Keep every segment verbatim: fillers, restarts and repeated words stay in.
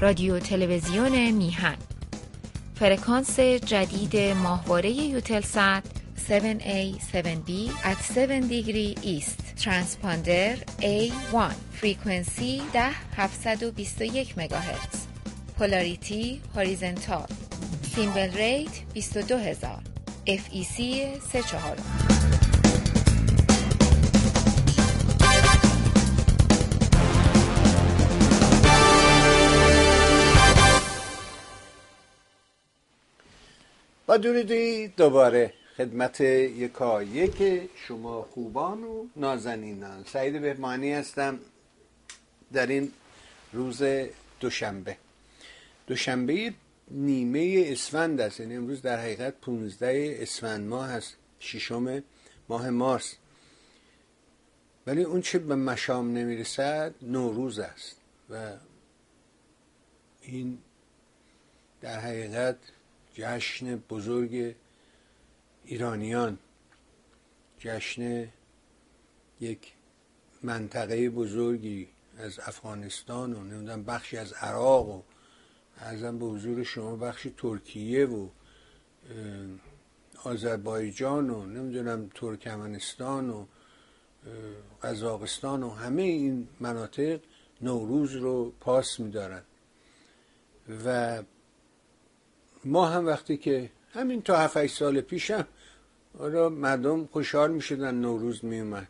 رادیو تلویزیون میهن، فرکانس جدید ماهواره یوتلسات seven A seven B at seven degree east ترانسپاندر A one فرکانسی ده هزار و هفتصد و بیست و یک مگاهرتز، پولاریتی هوریزونتال، سیمبل ریت بیست و دو هزار، اف ای سی سه چهار. با درودی دوباره خدمت یکایک شما خوبان و نازنینان، سعید بهمانی هستم در این روز دوشنبه. دوشنبه نیمه اسفند است، یعنی امروز در حقیقت پانزده اسفند ماه است، ششم ماه مارس، ولی اون چه به مشام نمیرسد نوروز است و این در حقیقت جشن بزرگ ایرانیان، جشن یک منطقه بزرگی از افغانستان و نمیدونم بخشی از عراق و ازم به حضور شما بخشی ترکیه و آذربایجان و نمیدونم ترکمنستان و قزاقستان و همه این مناطق نوروز رو پاس می‌دارن و ما هم وقتی که همین تا هفت هشت سال پیشم حالا مردم خوشحال می‌شدن نوروز میومد،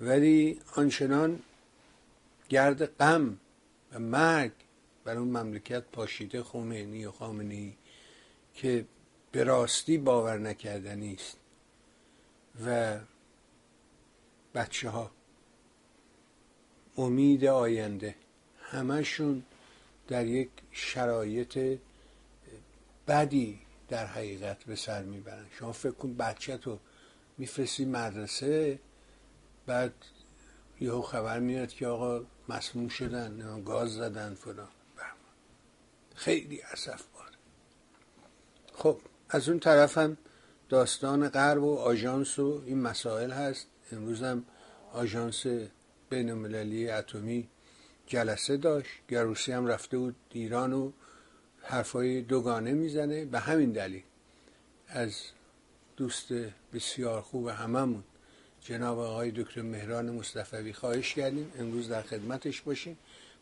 ولی آنچنان گرد غم و مرگ برای اون مملکت پاشیده خمینی و خامنه‌ای که به راستی باور نکردنی است و بچه ها، امید آینده، همشون در یک شرایط بدی در حقیقت به سر میبرن. شما فکر کن بچه تو میفرستی مدرسه، بعد یهو خبر میاد که آقا مسموم شدن، گاز زدن فلان. خیلی اسف بار. خب از اون طرف هم داستان غرب و آژانس و این مسائل هست. امروز هم آژانس بین المللی اتمی جلسه داشت، گروسی هم رفته بود ایران و حرفای دوگانه میزنه. به همین دلیل از دوست بسیار خوب هممون جناب آقای دکتر مهران مصطفی خواهش کردیم امروز در خدمتش باشیم.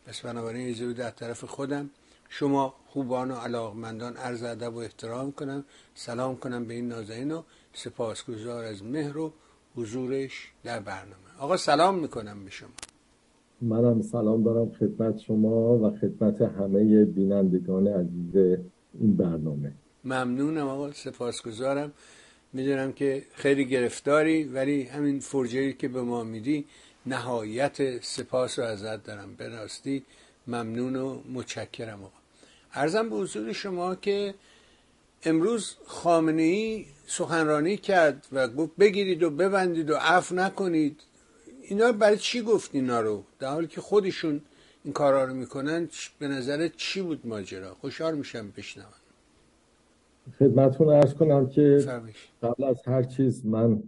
پس بنابراین اجازه بدید از طرف خودم شما خوبان و علاقمندان عرض ادب و احترام کنم، سلام کنم به این نازنین و سپاسگزار از مهر و حضورش در برنامه. آقا سلام میکنم به شما. منم سلام دارم خدمت شما و خدمت همه بینندگان عزیز این برنامه. ممنونم آقا، سپاسگزارم. میدونم که خیلی گرفتاری، ولی همین فرجه‌ای که به ما میدی نهایت سپاس و ازت دارم. به راستی ممنون و متشکرم آقا. عرضم به حضور شما که امروز خامنه‌ای سخنرانی کرد و گفت بگیرید و ببندید و عفو نکنید. اینا برای چی گفت اینا رو؟ در حالی که خودشون این کارا رو میکنن. به نظر چی بود ماجرا؟ خوشحال میشم بشنوم. خدمتتون عرض کنم که فهمش. قبل از هر چیز من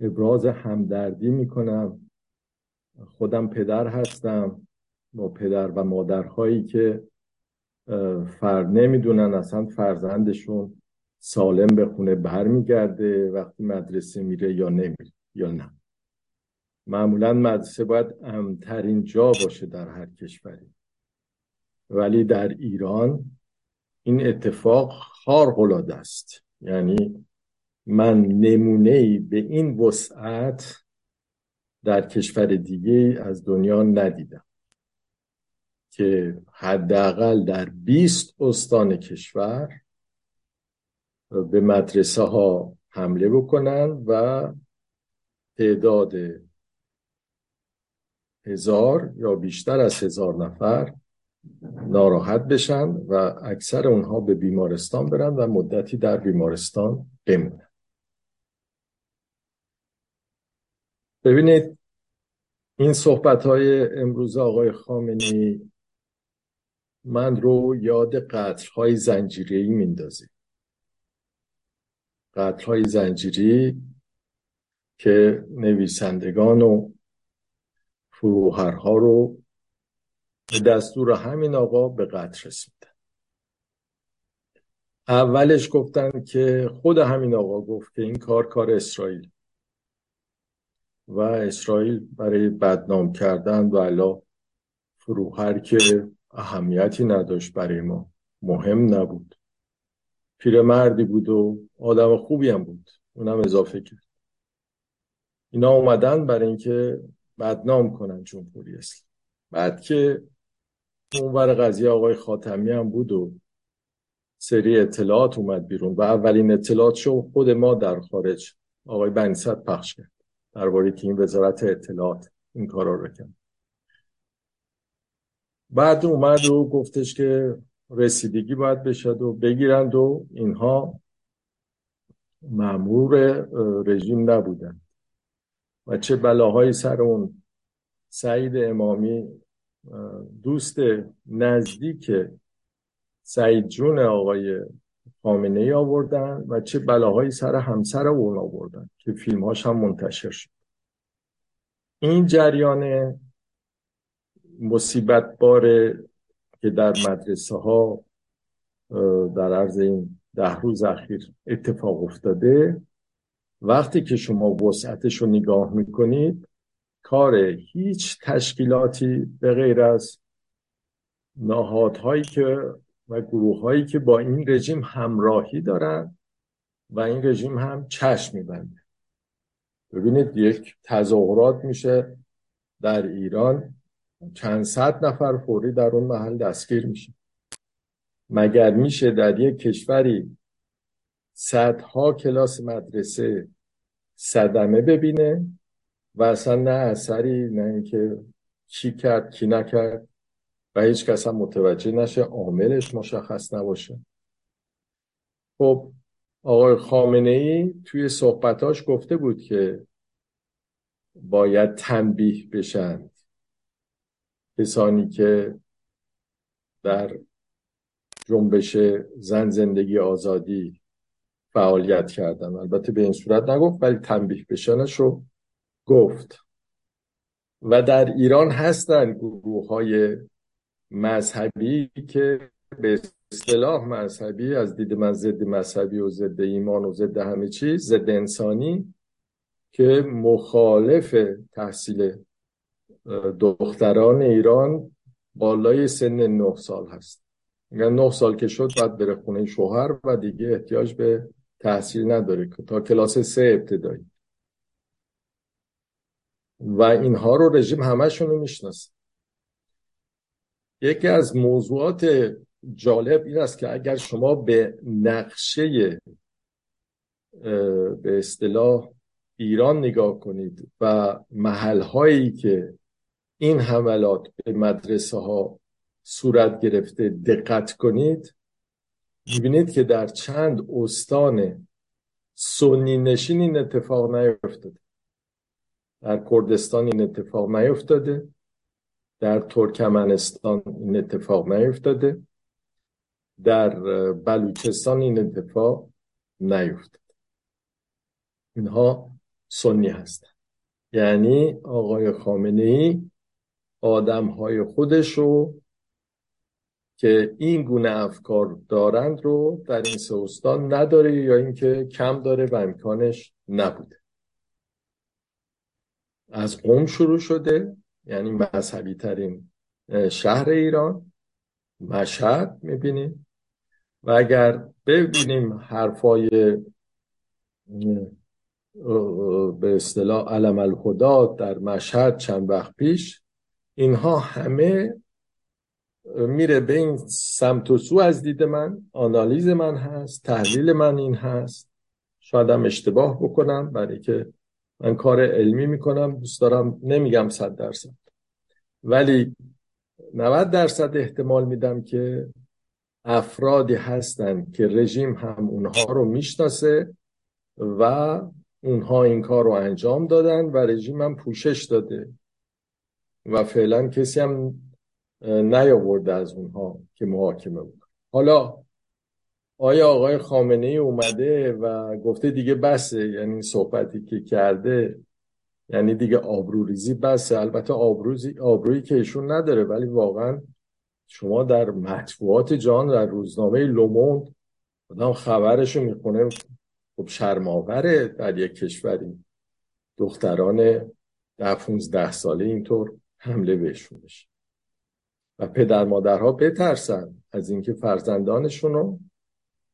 ابراز همدردی میکنم. خودم پدر هستم، با پدر و مادرهایی که فر نمیدونن اصلا فرزندشون سالم به خونه برمیگرده، وقتی مدرسه میره یا نمیره یا نه. معمولا مدرسه باید امن‌ترین جا باشه در هر کشوری، ولی در ایران این اتفاق خارق‌العاده است. یعنی من نمونه‌ای به این وسعت در کشور دیگه از دنیا ندیدم که حداقل در بیست استان کشور به مدرسه ها حمله بکنن و تعداد هزار یا بیشتر از هزار نفر ناراحت بشن و اکثر اونها به بیمارستان برن و مدتی در بیمارستان بمونن. ببینید این صحبت های امروز آقای خامنه‌ای من رو یاد قتل‌های زنجیری میندازه. قتل‌های زنجیری که نویسندگان و فروهرها رو دستور همین آقا به قتل رسید. اولش گفتن که خود همین آقا گفت که این کار کار اسرائیل و اسرائیل برای بدنام کردن و الا فروهر که اهمیتی نداشت برای ما، مهم نبود، پیرمردی بود و آدم خوبی هم بود، اونم اضافه کرد. اینا اومدن برای اینکه بدنام کنن جمهوری اسلامی. بعد که اون ور قضیه آقای خاتمی هم بود و سری اطلاعات اومد بیرون و اولین اطلاعات شو خود ما در خارج آقای بنی‌صدر پخش کرد درباره که این وزارت اطلاعات این کارا رو کرد. بعد اومد و گفتش که رسیدگی باید بشد و بگیرند و اینها مأمور رژیم نبودند و چه بلاهایی سر اون سعید امامی، دوست نزدیک سعید جون آقای خامنه ای، آوردن و چه بلاهایی سر همسر اون آوردن که فیلمهاش هم منتشر شد. این جریان مصیبت باره که در مدرسه ها در عرض این ده روز اخیر اتفاق افتاده، وقتی که شما وسعتش رو نگاه میکنید، کار هیچ تشکیلاتی به غیر از نهادهایی که و گروه هایی که با این رژیم همراهی دارن و این رژیم هم چشم میبنده. ببینید یک تظاهرات میشه در ایران، چند صد نفر فوری در اون محل دستگیر میشه. مگر میشه در یک کشوری صدها کلاس مدرسه صدمه ببینه و اصلا نه اثری، نه اینکه کی کرد کی نکرد و هیچ کس هم متوجه نشه، عاملش مشخص نباشه؟ خب آقای خامنه‌ای توی صحبتاش گفته بود که باید تنبیه بشن کسانی که در جنبش زن زندگی آزادی فعالیت کردن. البته به این صورت نگفت، ولی تنبیه بشنش رو گفت. و در ایران هستن گروه های مذهبی که به اصطلاح مذهبی از دید من ضد مذهبی و ضد ایمان و ضد همه چیز، ضد انسانی، که مخالف تحصیل دختران ایران بالای سن نه سال هست. میگن نه سال که شد بعد بره خونه شوهر و دیگه احتیاج به تحصیل نداره تا کلاس سه ابتدایی. و اینها رو رژیم همشون رو میشناسه. یکی از موضوعات جالب این است که اگر شما به نقشه به اصطلاح ایران نگاه کنید و محلهایی که این حملات به مدرسه ها صورت گرفته دقت کنید، می‌بینید که در چند استان سنی نشین این اتفاق نیفتاده. در کردستان این اتفاق نیفتاده، در ترکمنستان این اتفاق نیفتاده، در بلوچستان این اتفاق نیفتاده. اینها سنی هستن. یعنی آقای خامنه‌ای آدم‌های خودش رو که این گونه افکار دارند رو در این سه استان نداره یا اینکه کم داره و امکانش نبوده. از قم شروع شده، یعنی مذهبی ترین شهر ایران، مشهد میبینیم. و اگر ببینیم حرفای به اصطلاح علم الهدی در مشهد چند وقت پیش، اینها همه میره به این سمت و سو. از دید من، آنالیز من هست، تحلیل من این هست، شاید هم اشتباه بکنم، برای که من کار علمی میکنم، دوست دارم نمیگم صد درصد، ولی نود درصد احتمال میدم که افرادی هستن که رژیم هم اونها رو میشناسه و اونها این کار رو انجام دادن و رژیم هم پوشش داده و فعلا کسی هم نیاورده از اونها که محاکمه بود. حالا آیا آقای خامنه‌ای اومده و گفته دیگه بسه؟ یعنی صحبتی که کرده یعنی دیگه آبروریزی بسه. البته آبروزی آبرویی که ایشون نداره، ولی واقعا شما در مطبوعات جهان، در روزنامه لوموند آدم خبرشو میخونه، خب شرم‌آوره در یک کشوری دختران ده پونزده ساله اینطور حمله بهشون بشه و پدر مادرها بترسن از اینکه فرزندانشون رو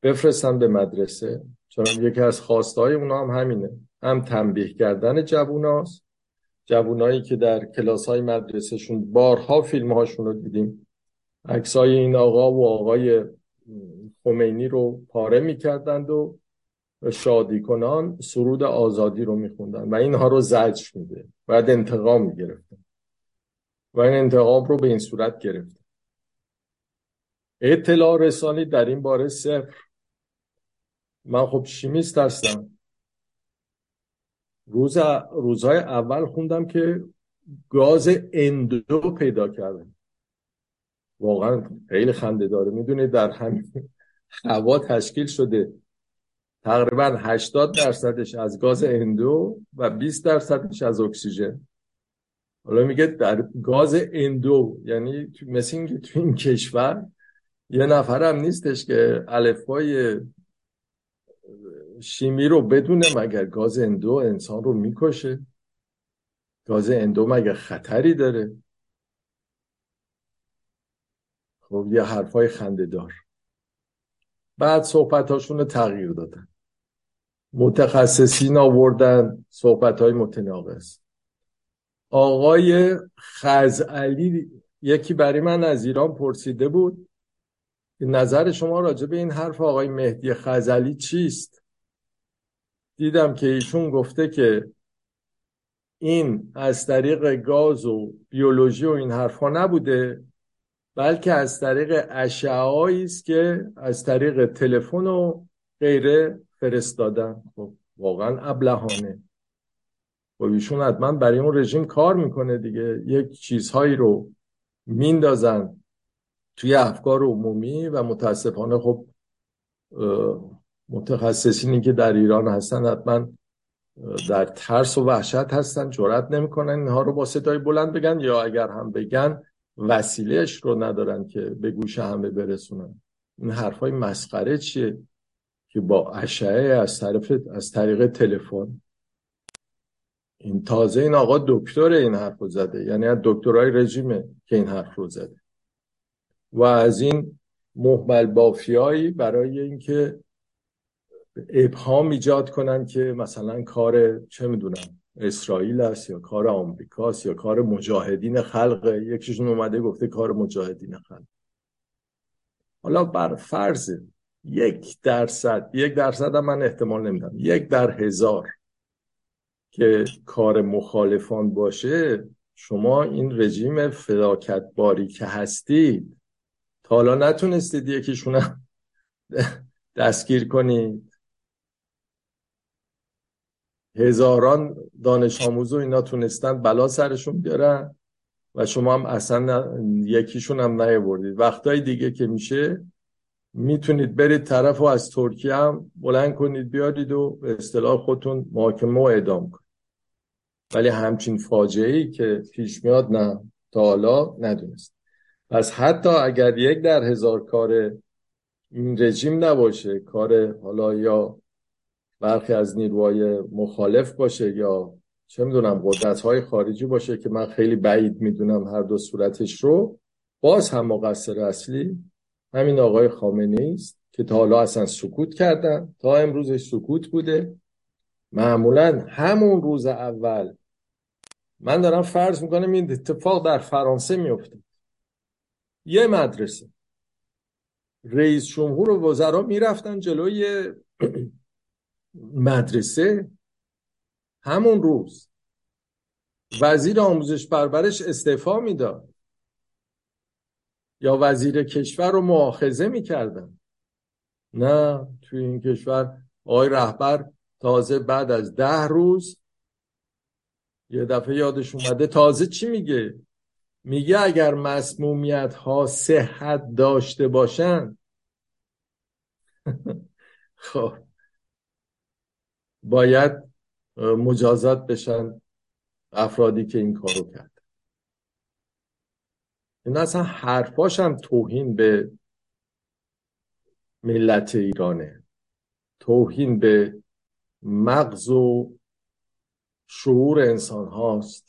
بفرستن به مدرسه، چون یکی از خواستهای اونا هم همینه، هم تنبیه کردن جووناست. جوونایی که در کلاس‌های مدرسهشون، بارها فیلم‌هاشون رو دیدیم، عکسای این آقا و آقای خمینی رو پاره می‌کردند و شادی کنان سرود آزادی رو می‌خوندن و اینها رو زجر میده، بعد انتقام می‌گرفتن و این انتقام رو به این صورت گرفتن. اطلاع رسانی در این باره صفر. من خب شیمیست هستم، روز روزهای اول خوندم که گاز اندو پیدا کردن. واقعا خیلی خنده داره. میدونید در همین هوا تشکیل شده تقریبا هشتاد درصدش از گاز اندو و بیست درصدش از اکسیژن. حالا میگه در گاز اندو، یعنی مثل اینکه تو این کشور یه نفرم نیستش که الفبای شیمی رو بدونه. مگر گاز اندو انسان رو میکشه؟ گاز اندو مگر خطری داره؟ خب یه حرفای خنده دار. بعد صحبتاشون رو تغییر دادن، متخصصین آوردن صحبتهای متناقض. آقای خزعلی، یکی برای من از ایران پرسیده بود نظر شما راجع به این حرف آقای مهدی خزعلی چیست؟ دیدم که ایشون گفته که این از طریق گاز و بیولوژی و این حرفا نبوده، بلکه از طریق اشعایی است که از طریق تلفن و غیره فرستادن. خب واقعا ابلهانه. خب ایشون حتما برای اون رژیم کار میکنه دیگه، یک چیزهایی رو میندازن توی افکار عمومی و متاسفانه خب متخصصینی که در ایران هستن حتما در ترس و وحشت هستن، جرئت نمیکنن اینها رو با صدای بلند بگن، یا اگر هم بگن وسیلهش رو ندارن که به گوش همه برسونن. این حرفای مسخره چیه که با اشعه از طرف از طریق تلفن؟ این تازه این آقا دکتر این حرف رو زده، یعنی از دکترای رژیمه که این حرف رو زده و از این مهمل بافیایی برای اینکه ابهام ایجاد کنن که مثلا کار چه میدونم اسرائیل است یا کار آمریکاست یا کار مجاهدین خلق. یکیشون اومده گفته کار مجاهدین خلق. حالا بر فرض یک درصد، یک درصد هم من احتمال نمیدم، یک در هزار که کار مخالفان باشه، شما این رژیم فداکتباری که هستید تا حالا نتونستید یکیشونم دستگیر کنید. هزاران دانش آموز و اینا تونستن بلا سرشون بیارن و شما هم اصلا یکیشون هم نیاوردید. وقتای دیگه که میشه میتونید برید طرف و از ترکیه هم بلند کنید بیارید و به اصطلاح خودتون محاکمه و اعدام کنید. ولی همچین فاجعه‌ای که پیش میاد نه تا حالا ندونست. پس حتی اگر یک در هزار کار این رژیم نباشه، کار حالا یا برخی از نیروهای مخالف باشه یا چه میدونم قدرت‌های خارجی باشه که من خیلی بعید میدونم هر دو صورتش رو، باز هم مقصر اصلی همین آقای خامنه‌ای است که تا حالا اصلا سکوت کردن. تا امروزش سکوت بوده. معمولا همون روز اول، من دارم فرض میکنم این اتفاق در فرانسه میفته، یه مدرسه رئیس جمهور و وزرا میرفتن جلوی مدرسه، همون روز وزیر آموزش پرورش استعفا میداد یا وزیر کشور رو مؤاخذه میکردن. نه توی این کشور آقای رهبر تازه بعد از ده روز یه دفعه یادش اومده. تازه چی میگه؟ میگه اگر مسمومیت ها صحت داشته باشن خب باید مجازات بشن افرادی که این کار رو کرد. این اصلا حرفاش هم توهین به ملت ایرانه، توهین به مغز و شعور انسان هاست.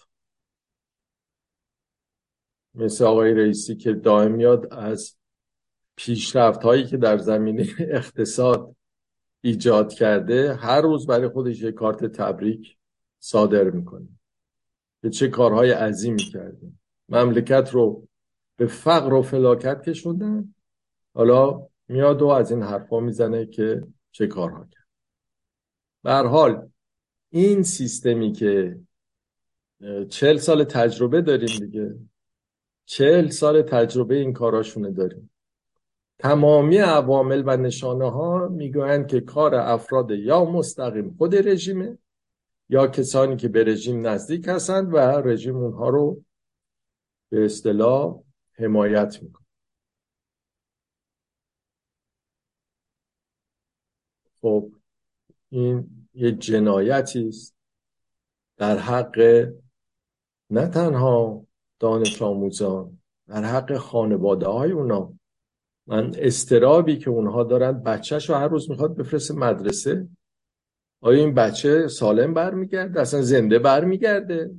مثل آقای رئیسی که دائم میاد از پیشرفت هایی که در زمینه اقتصاد ایجاد کرده هر روز برای خودش یک کارت تبریک صادر میکنه که چه کارهای عظیمی کردیم، مملکت رو به فقر و فلاکت کشوندن، حالا میاد و از این حرفا میزنه که چه کارها کرد. به هر حال این سیستمی که چهل سال تجربه داریم دیگه، چهل سال تجربه این کاراشونه داریم. تمامی عوامل و نشانه ها میگویند که کار افراد یا مستقیم خود رژیمه یا کسانی که به رژیم نزدیک هستند و رژیم اونها رو به اصطلاح حمایت میکنه. خب این یه جنایتی است در حق نه تنها دانش آموزان، در حق خانواده های اونا. من استرابی که اونها دارن، بچه‌شو هر روز میخواد بفرسته مدرسه، آیا این بچه سالم برمیگرده؟ اصلا زنده برمیگرده؟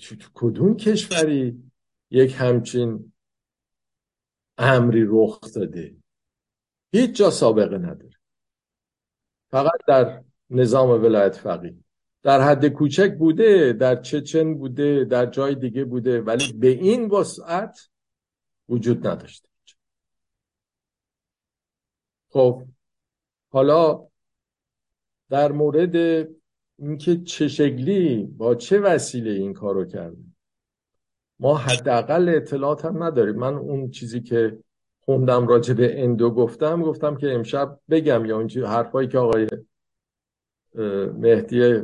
تو کدوم کشوری یک همچین امری رخ داده؟ هیچ جا سابقه نداره، فقط در نظام ولایت فقیه در حد کوچک بوده، در چچن بوده، در جای دیگه بوده، ولی به این وسعت وجود نداشته. خب حالا در مورد اینکه چه شکلی با چه وسیله این کارو کردیم، ما حداقل اطلاعات هم نداریم. من اون چیزی که خوندم راجع به اندو گفتم، گفتم که امشب بگم، یا اون حرفایی که آقای مهدی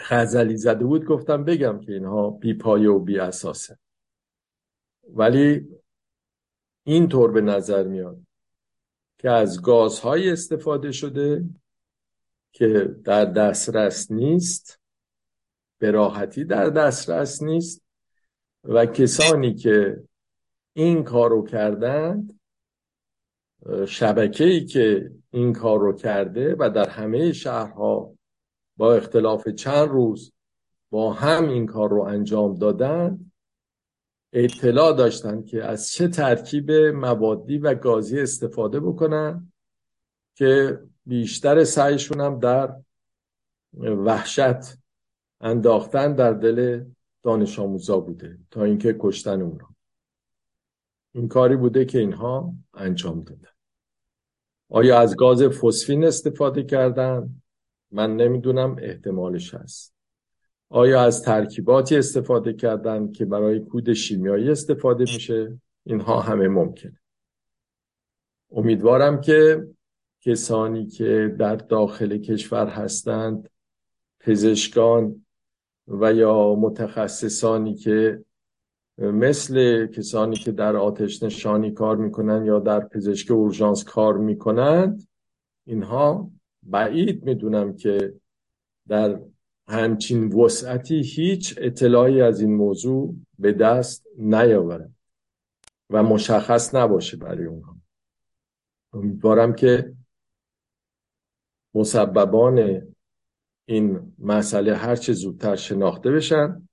خزعلی زده بود گفتم بگم که اینها بی پایه و بی اساسه، ولی این طور به نظر میاد که از گازهای استفاده شده که در دسترس نیست، به راحتی در دسترس نیست، و کسانی که این کار رو کردند، شبکه‌ای که این کار رو کرده و در همه شهرها با اختلاف چند روز با هم این کار رو انجام دادند، اطلاع داشتند که از چه ترکیب موادی و گازی استفاده بکنن که بیشتر سعیشون هم در وحشت انداختن در دل دانش آموزا بوده تا اینکه کشتن اون را. این کاری بوده که اینها انجام دادن. آیا از گاز فسفین استفاده کردن؟ من نمیدونم، احتمالش هست. آیا از ترکیباتی استفاده کردن که برای کود شیمیایی استفاده میشه؟ اینها همه ممکنه. امیدوارم که کسانی که در داخل کشور هستند، پزشکان و یا متخصصانی که مثل کسانی که در آتش نشانی کار میکنن یا در پزشکی اورژانس کار میکنند، اینها بعید میدونم که در همچین وسعتی هیچ اطلاعی از این موضوع به دست نیاورند و مشخص نباشه برای اونها. امیدوارم که مسببان این مسئله هرچه زودتر شناخته بشن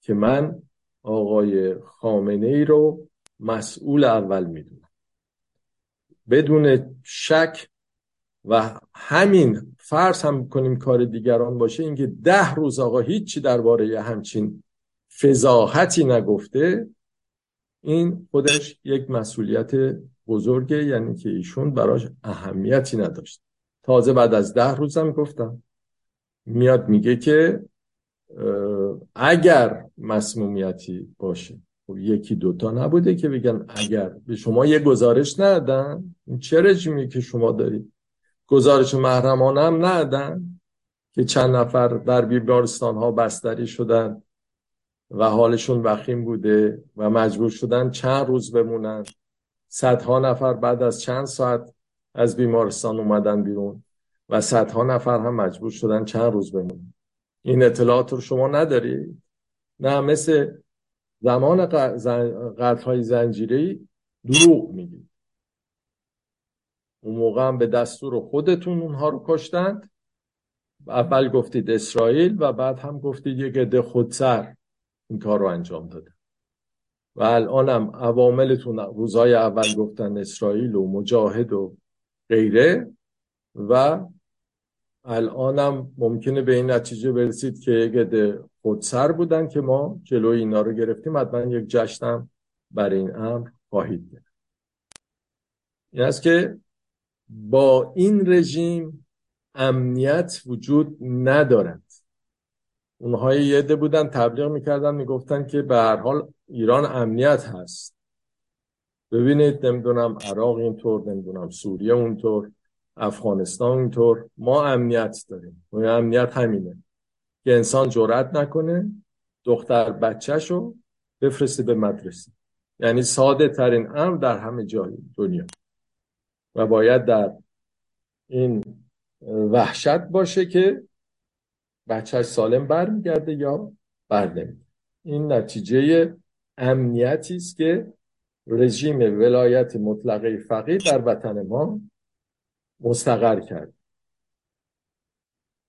که من آقای خامنه ای رو مسئول اول میدونم بدون شک، و همین فرض هم کنیم کار دیگران باشه، اینکه ده روز آقا هیچی درباره همچین فضاحتی نگفته، این خودش یک مسئولیت بزرگه، یعنی که ایشون براش اهمیتی نداشت. تازه بعد از ده روزم گفتم میاد میگه که اگر مسمومیتی باشه، خب یکی دوتا نبوده که بگن اگر به شما یه گزارش ندادن. این چه رژیمی که شما دارید؟ گزارش محرمانه هم ندادن که چند نفر در بیمارستان ها بستری شدن و حالشون وخیم بوده و مجبور شدن چند روز بمونن، صدها نفر بعد از چند ساعت از بیمارستان اومدن بیرون و صدها نفر هم مجبور شدن چند روز بمونن. این اطلاعات رو شما ندارید؟ نه، مثل زمان قتل‌های زنجیری دروغ میگید. اون موقع هم به دستور خودتون اونها رو کشتند. اول گفتید اسرائیل و بعد هم گفتید یک عده خودسر این کار رو انجام داده. و الان هم عواملتون روزای اول گفتن اسرائیل و مجاهد و غیره و الان هم ممکنه به این نتیجه برسید که یک عده خودسر بودن که ما جلوی اینا رو گرفتیم. حتما یک جشنم برای این امر خواهید گرفت. این است که با این رژیم امنیت وجود ندارد. اونهای یه عده بودن تبلیغ میکردن میگفتن که به هر حال ایران امنیت هست. ببینید نمیدونم عراق اینطور، نمیدونم سوریه اونطور، افغانستان اینطور، ما امنیت داریم. ما امنیت همینه که انسان جرئت نکنه دختر بچه‌شو بفرسته به مدرسه. یعنی ساده ترین امر در همه جای دنیا و باید در این وحشت باشه که بچهش سالم برمیگرده یا برنمیگرده. این نتیجه امنیتی است که رژیم ولایت مطلقه فقیه در وطن ما مستقر کرد.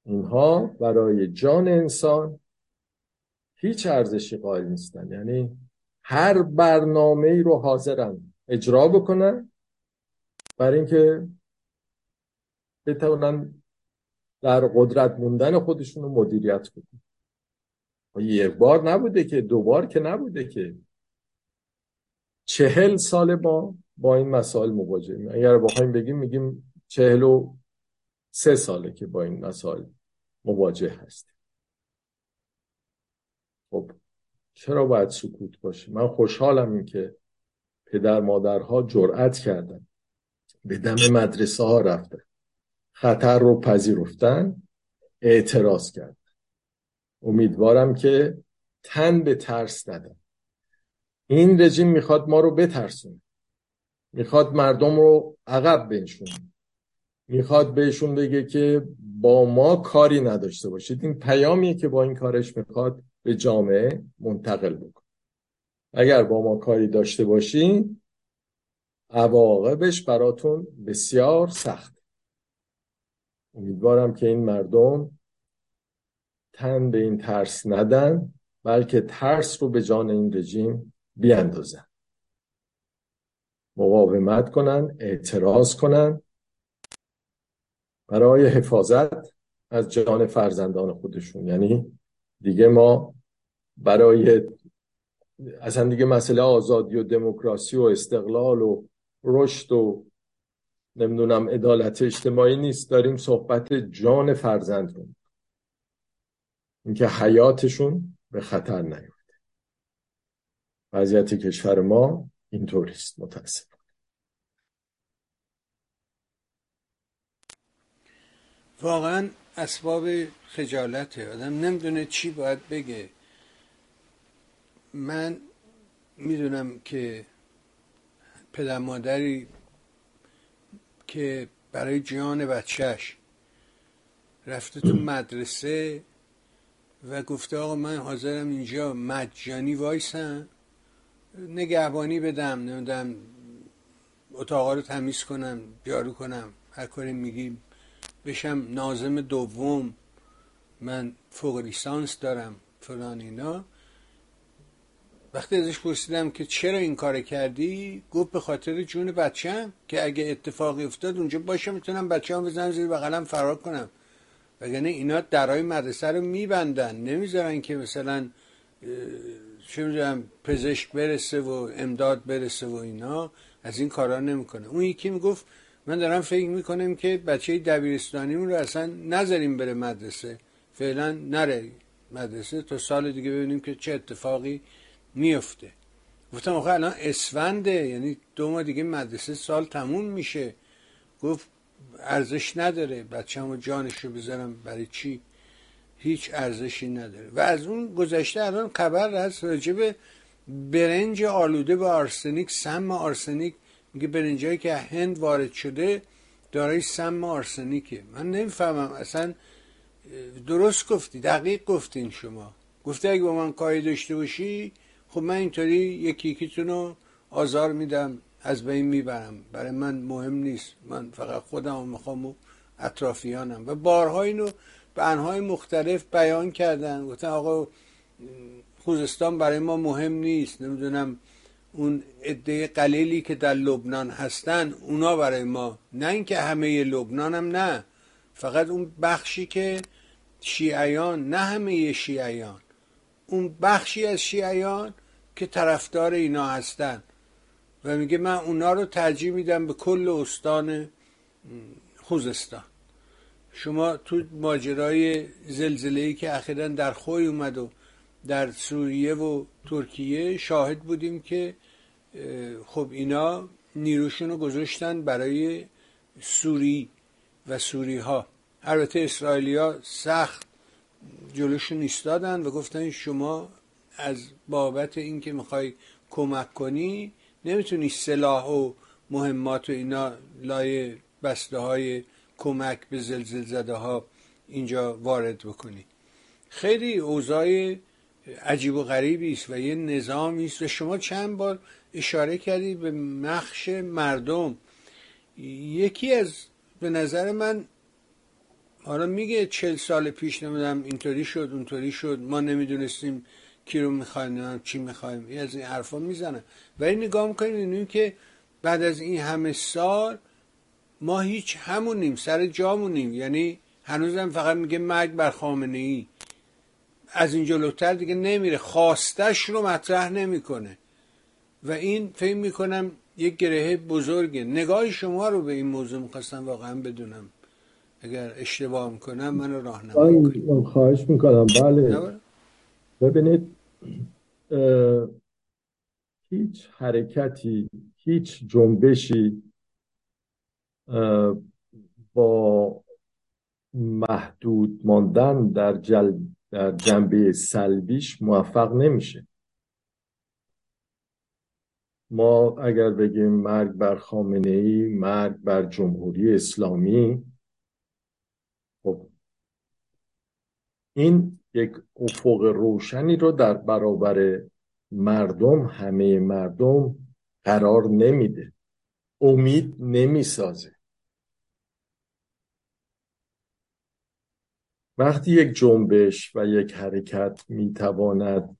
اینها برای جان انسان هیچ ارزشی قائل نیستن. یعنی هر برنامه‌ای رو حاضرن اجرا بکنن برای اینکه بتونن در قدرت موندن خودشون رو مدیریت کنن. یه بار نبوده که، دوبار که نبوده که، چهل سال با با این مسائل مواجهیم. اگر بخوایم بگیم میگیم چهل و سه ساله که با این مسائل مواجه هستیم. خب چرا باید سکوت باشه؟ من خوشحالم این که پدر مادرها جرأت کردن، به دم مدرسه ها رفتن، خطر رو پذیرفتن، اعتراض کردن. امیدوارم که تن به ترس ندن. این رژیم میخواد ما رو بترسونه، میخواد مردم رو عقب بنشونه، میخواد بهشون بگه که با ما کاری نداشته باشید. این پیامیه که با این کارش میخواد به جامعه منتقل بکنه. اگر با ما کاری داشته باشین عواقبش براتون بسیار سخت. امیدوارم که این مردم تن به این ترس ندن، بلکه ترس رو به جان این رژیم بیاندازن، مقاومت کنن، اعتراض کنن برای حفاظت از جان فرزندان خودشون. یعنی دیگه ما برای اصلا دیگه مسئله آزادی و دموکراسی و استقلال و رشد و نمیدونم عدالت اجتماعی نیست، داریم صحبت جان فرزند رو، اینکه حیاتشون به خطر نیفته. وضعیت کشور ما اینطوریست متاسفانه. واقعا اسباب خجالته، آدم نمیدونه چی باید بگه. من میدونم که پدر مادری که برای جان بچهش رفته تو مدرسه و گفته آقا من حاضرم اینجا مجانی وایسم، نگهبانی بدم، نمیدونم اتاقا رو تمیز کنم، جارو کنم، هر کاری میگیم بشم، ناظم دوم، من فوق لیسانس دارم، فلان اینا. وقتی ازش پرسیدم که چرا این کار کردی، گفت به خاطر جون بچه‌م که اگه اتفاقی افتاد اونجا باشه، میتونم بچه‌ام بزنم زیر بغلم فرار کنم. وگرنه اینا درهای مدرسه رو میبندن، نمیذارن که مثلا چه میدونم پزشک برسه و امداد برسه و اینا، از این کارا نمیکنه. اون یکی میگفت من دارم فکر میکنم که بچه دبیرستانیمون رو اصلا نذاریم بره مدرسه، فعلا نره مدرسه تا سال دیگه ببینیم که چه اتفاقی میفته. گفتم آخه الان اسفنده، یعنی دو ماه دیگه مدرسه سال تموم میشه. گفت ارزش نداره، بچه‌مو جانشو بذارم برای چی؟ هیچ ارزشی نداره. و از اون گذشته الان خبر هست راجع به برنج آلوده به آرسنیک، سم آرسنیک. میگه برنجایی که هند وارد شده دارای سم آرسنیکه. من نمیفهمم اصلا درست گفتی، دقیق گفتین شما. گفته اگه با من کاری داشته باشی خب من اینطوری یکی یکیتون رو آزار میدم، از بین میبرم، برای من مهم نیست، من فقط خودم رو میخوام و اطرافیانم. و بارها اینو به انواع مختلف بیان کردن، گفتن آقا خوزستان برای ما مهم نیست، نمیدونم اون عده قلیلی که در لبنان هستن اونا برای ما، نه اینکه همه لبنان هم نه، فقط اون بخشی که شیعیان، نه همه شیعیان، اون بخشی از شیعیان که طرفدار اینا هستن. و میگه من اونا رو ترجیح میدم به کل استان خوزستان. شما تو ماجرای زلزله‌ای که اخیراً در خوی اومد و در سوریه و ترکیه شاهد بودیم که خب اینا نیروشون رو گذاشتن برای سوری و سوری ها. البته اسرائیلیا سخت جلوشون ایستادن و گفتن شما از بابت اینکه میخوای کمک کنی نمیتونی سلاح و مهمات و اینا لای بسته های کمک به زلزله زده ها اینجا وارد بکنی. خیلی اوضاع عجیب و غریبی است و یه نظامی است. و شما چند بار اشاره کردید به نقش مردم. یکی از به نظر من حالا میگه چهل سال پیش نمیدونم اینطوری شد اونطوری شد، ما نمیدونستیم کی رو میخوایم چی میخوایم، این از این حرفا میزنه. ولی نگاه میکنیم اینو که بعد از این همه سال ما هیچ همونیم، سر جامونیم، یعنی هنوزم فقط میگه مرگ بر خامنه ای. از این جلوتر دیگه نمیره، خواستش رو مطرح نمیکنه. و این فهم میکنم یک گره بزرگه. نگاه شما رو به این موضوع میخواستم واقعا بدونم، اگر اشتباه میکنم منو راهنمایی کنید. خواهش میکنم. بله ببینید، هیچ حرکتی، هیچ جنبشی با محدود ماندن در جلب در جنبه سلبیش موفق نمیشه. ما اگر بگیم مرگ بر خامنه‌ای، مرگ بر جمهوری اسلامی، خب این یک افق روشنی رو در برابر مردم، همه مردم قرار نمیده، امید نمیسازه. وقتی یک جنبش و یک حرکت میتواند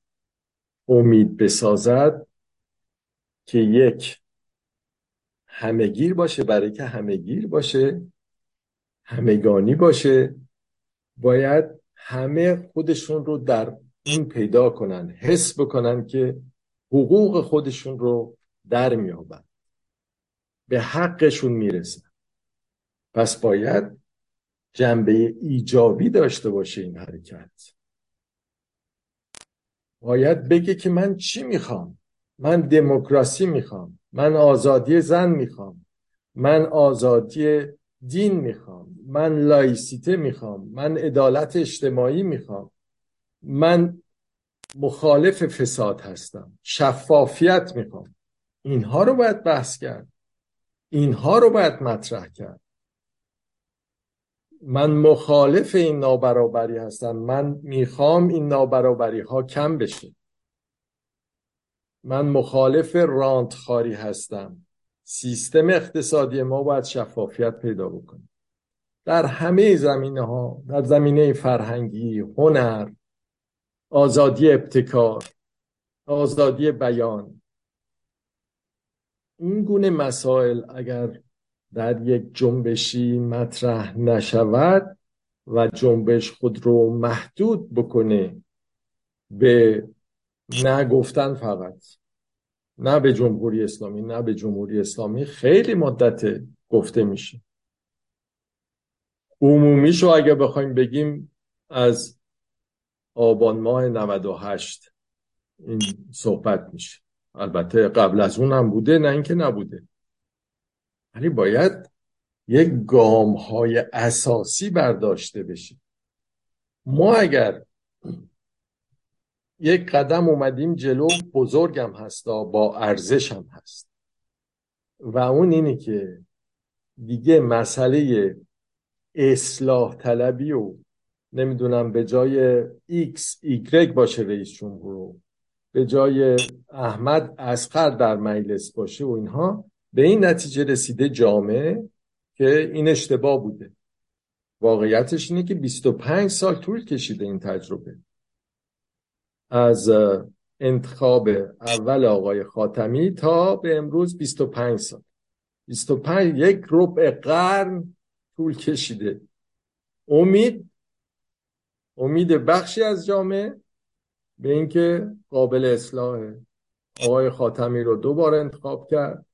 امید بسازد که یک همگیر باشه، برای که همگیر باشه، همگانی باشه، باید همه خودشون رو در این پیدا کنن، حس بکنن که حقوق خودشون رو در میابن، به حقشون میرسن. پس باید جنبه ایجابی داشته باشه این حرکت. باید بگه که من چی میخوام، من دموکراسی میخوام، من آزادی زن میخوام، من آزادی دین میخوام، من لایسیته میخوام، من عدالت اجتماعی میخوام، من مخالف فساد هستم، شفافیت میخوام. اینها رو باید بحث کرد، اینها رو باید مطرح کرد. من مخالف این نابرابری هستم، من میخوام این نابرابری ها کم بشه. من مخالف رانتخاری هستم، سیستم اقتصادی ما باید شفافیت پیدا بکنه. در همه زمینه ها، در زمینه فرهنگی، هنر، آزادی ابتکار، آزادی بیان، این گونه مسائل اگر در یک جنبشی مطرح نشود و جنبش خود رو محدود بکنه به نه گفتن فقط، نه به جمهوری اسلامی، نه به جمهوری اسلامی، خیلی مدت گفته میشه. عمومیشو اگه بخوایم بگیم از آبان ماه نود و هشت این صحبت میشه. البته قبل از اون هم بوده، نه اینکه نبوده، ولی باید یک گام های اساسی برداشته بشه. ما اگر یک قدم اومدیم جلو، بزرگم هست با ارزشم هست، و اون اینه که دیگه مسئله اصلاح طلبی و نمیدونم به جای ایکس ایگرگ باشه رئیس جمهور، به جای احمد اصغر در مجلس باشه و اینها، به این نتیجه رسیده جامعه که این اشتباه بوده. واقعیتش اینه که بیست و پنج سال طول کشیده این تجربه، از انتخاب اول آقای خاتمی تا به امروز بیست و پنج سال، بیست و پنج یک ربع قرن طول کشیده. امید امید بخشی از جامعه به اینکه قابل اصلاحه. آقای خاتمی رو دوباره انتخاب کرد،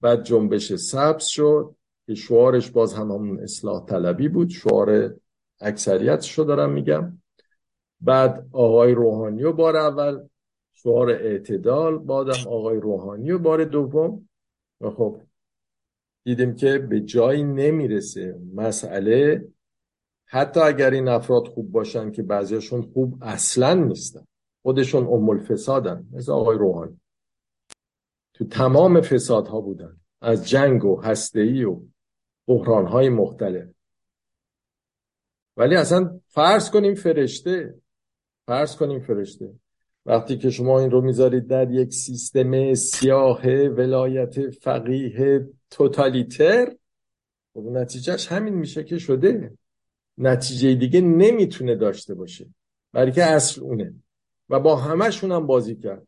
بعد جنبش سبز شد که شعارش باز هم همون اصلاح طلبی بود، شعار اکثریتش رو دارم میگم. بعد آقای روحانی رو بار اول، شعار اعتدال، بعدم آقای روحانی رو بار دوم. و خب دیدیم که به جایی نمیرسه مسئله، حتی اگر این افراد خوب باشن که بعضیشون خوب اصلا نیستن، خودشون ام الفسادن، مثل آقای روحانی تو تمام فسادها بودن، از جنگ و هسته‌ای و بحران‌های مختلف. ولی اصلا فرض کنیم فرشته فرض کنیم فرشته وقتی که شما این رو میذارید در یک سیستم سیاه ولایت فقیه توتالیتر، و نتیجهش همین میشه که شده، نتیجه دیگه نمیتونه داشته باشه، بلکه اصل اونه. و با همشون هم بازی کرد،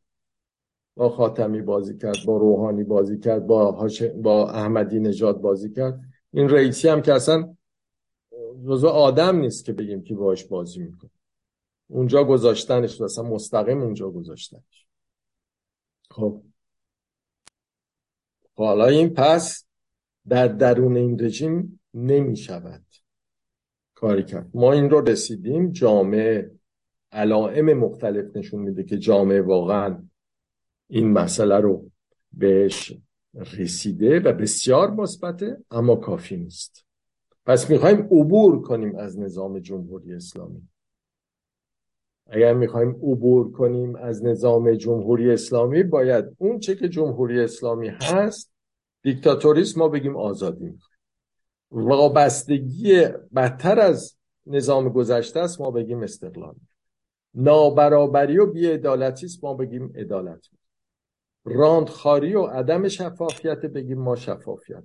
با خاتمی بازی کرد، با روحانی بازی کرد، با هاش... با احمدی نژاد بازی کرد. این رئیسی هم که اصلا جزو آدم نیست که بگیم که باهاش بازی میکنه، اونجا گذاشتنش، اصلا مستقیم اونجا گذاشتنش. خب حالا این پس در درون این رژیم نمیشود کاری کرد. ما این رو رسیدیم، جامعه علائم مختلف نشون میده که جامعه واقعا این مسئله رو بهش رسیده و بسیار مثبته، اما کافی نیست. پس میخوایم عبور کنیم از نظام جمهوری اسلامی. اگر میخوایم عبور کنیم از نظام جمهوری اسلامی، باید اون چه که جمهوری اسلامی هست، دیکتاتوریسم، ما بگیم آزادی میخوایم. وابستگی بدتر از نظام گذشته است، ما بگیم استقلال. نابرابری و بی‌عدالتی است، ما بگیم عدالت. راندخاری و عدم شفافیت، بگیم ما شفافیت.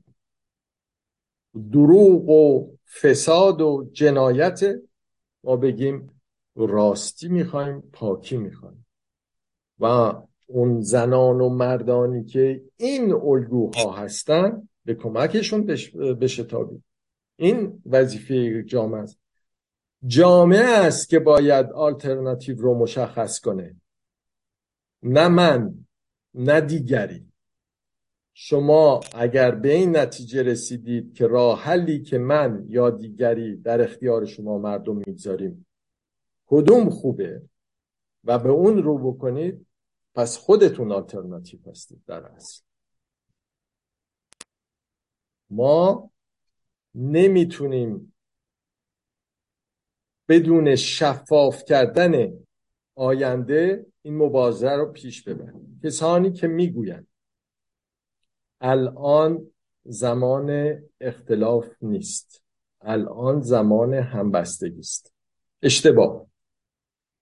دروغ و فساد و جنایت، ما بگیم راستی میخوایم، پاکی میخوایم. و اون زنان و مردانی که این الگوها هستن، به کمکشون بشه تابید. این وظیفه جامعه است. جامعه است که باید آلترناتیو رو مشخص کنه، نه من، نه دیگری. شما اگر به این نتیجه رسیدید که راه حلی که من یا دیگری در اختیار شما مردم میگذاریم کدوم خوبه و به اون رو بکنید، پس خودتون آلترناتیو هستید در اصل. ما نمیتونیم بدون شفاف کردن آینده این مبارزه رو پیش ببریم. کسانی که میگویند الان زمان اختلاف نیست، الان زمان همبستگی است، اشتباه.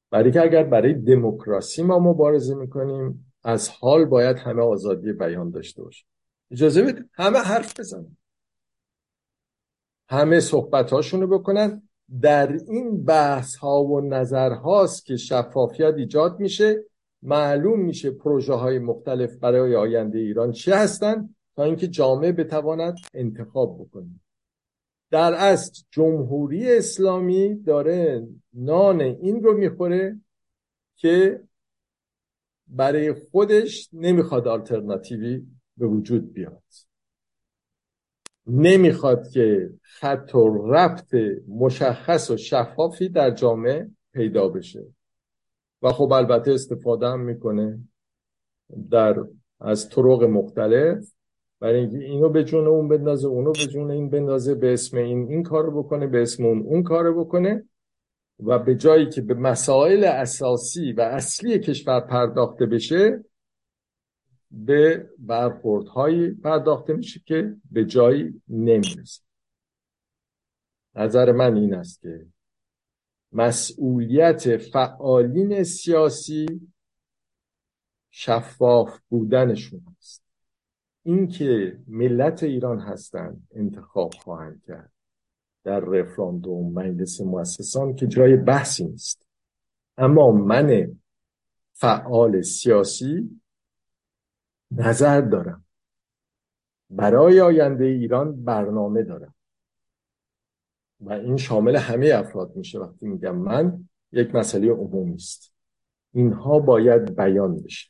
برای که اگر برای دموکراسی ما مبارزه میکنیم، از حال باید همه آزادی بیان داشته باشیم. اجازه بدید همه حرف بزنن، همه صحبتاشونو بکنن. در این بحث ها و نظر هاست که شفافیت ایجاد میشه، معلوم میشه پروژه های مختلف برای آینده ایران چی هستن، تا اینکه جامعه بتواند انتخاب بکنه. در اصل جمهوری اسلامی داره نان این رو میخوره که برای خودش نمیخواد آلترناتیوی به وجود بیاد، نمیخواد که خط و ربط مشخص و شفافی در جامعه پیدا بشه. و خب البته استفاده هم میکنه در از طرق مختلف برای اینکه اینو به جون اون بندازه، اونو به جون این بندازه، به اسم این این کارو بکنه، به اسم اون اون کارو بکنه. و به جایی که به مسائل اساسی و اصلی کشور پرداخته بشه، به برخوردهایی پرداخته میشه که به جایی نمیرسه. نظر من این است که مسئولیت فعالین سیاسی شفاف بودنشون است. این که ملت ایران هستند انتخاب خواهند کرد در رفراندوم مجلس مؤسسان که جای بحثی نیست، اما من فعال سیاسی نظر دارم، برای آینده ایران برنامه دارم و این شامل همه افراد میشه. وقتی میگم من، یک مسئله عمومی است، اینها باید بیان بشه،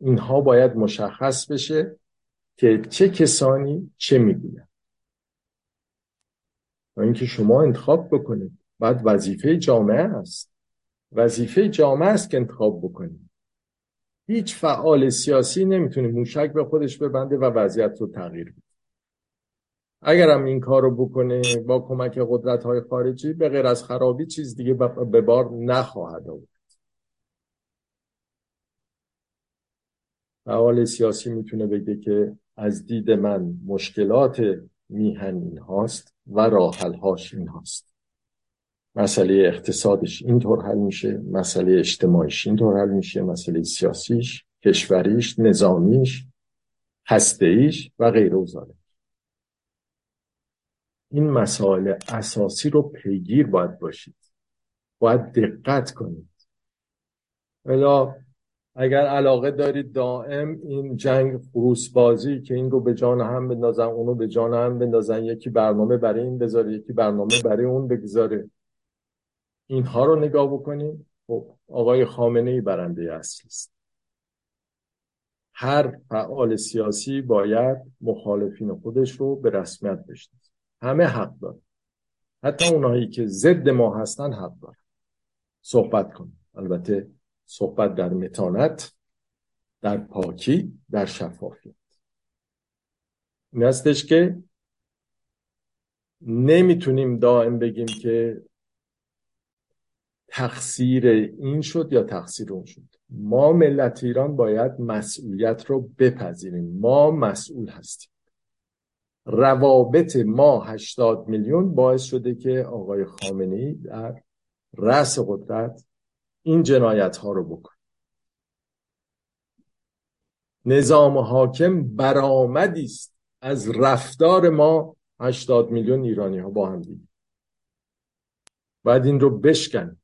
اینها باید مشخص بشه که چه کسانی چه میگویند و اینکه شما انتخاب بکنید. بعد وظیفه جامعه است، وظیفه جامعه است که انتخاب بکنید. هیچ فعال سیاسی نمیتونه موشک به خودش ببنده و وضعیت رو تغییر بده. اگرم این کار رو بکنه با کمک قدرت‌های خارجی، به غیر از خرابی چیز دیگه به بار نخواهد آورد. فعال سیاسی میتونه بگه که از دید من مشکلات میهن این هاست و راه حل‌هاش این هاست. مسئله اقتصادش اینطور حل میشه، مسئله اجتماعیش اینطور حل میشه، مسئله سیاسیش، کشوریش، نظامیش، هسته‌ایش و غیره و زاله. این مسائل اساسی رو پیگیر باید باشید، باید دقت کنید. ولی اگر علاقه دارید دائم این جنگ خروسبازی که این رو به جان هم بندازن، اون رو به جان هم بندازن، یکی برنامه برای این بذاره، یکی برنامه برای اون بگذاره، اینها رو نگاه بکنید، خب آقای خامنه‌ای برنده اصلی است. هر فعال سیاسی باید مخالفین خودش رو به رسمیت بشناسه. همه حق دارن، حتی اونایی که ضد ما هستن حق دارن صحبت کنن. البته صحبت در متانت، در پاکی، در شفافیت. این هستش که نمیتونیم دائم بگیم که تقصیر این شد یا تقصیر اون شد. ما ملت ایران باید مسئولیت رو بپذیریم. ما مسئول هستیم. روابط ما هشتاد میلیون باعث شده که آقای خامنه‌ای در رأس قدرت این جنایت ها رو بکنه. نظام حاکم برآمدی است از رفتار ما هشتاد میلیون ایرانی ها با هم دیگه. باید این رو بشکنیم.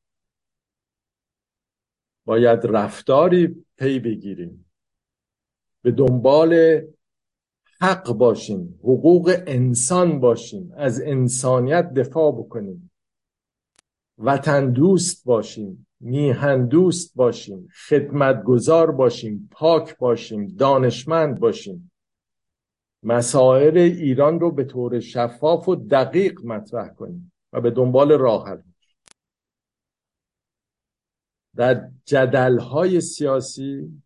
باید رفتاری پی بگیریم. به دنبال حق باشیم، حقوق انسان باشیم، از انسانیت دفاع بکنیم، وطن دوست باشیم، میهن دوست باشیم، خدمتگزار باشیم، پاک باشیم، دانشمند باشیم، مسائل ایران رو به طور شفاف و دقیق مطرح کنیم و به دنبال راه حل. در جدل‌های سیاسی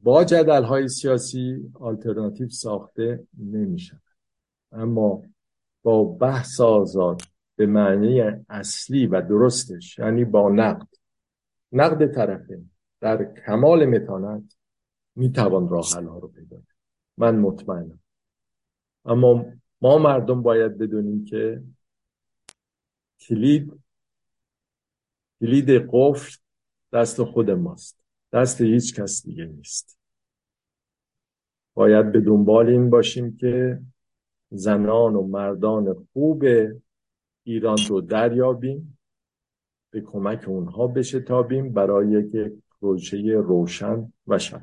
با جدل‌های سیاسی آلترناتیو ساخته نمی‌شود، اما با بحث آزاد به معنی اصلی و درستش، یعنی با نقد نقد طرفین در کمال متانت، میتوان راه حل‌ها رو پیدا کرد. من مطمئنم. اما ما مردم باید بدونیم که کلید کلید قفل دست خود ماست، دست هیچ کس دیگه نیست. باید به دنبال این باشیم که زنان و مردان خوب ایران رو دریابیم، به کمک اونها بشتابیم برای یک پروژه روشن و شفاف.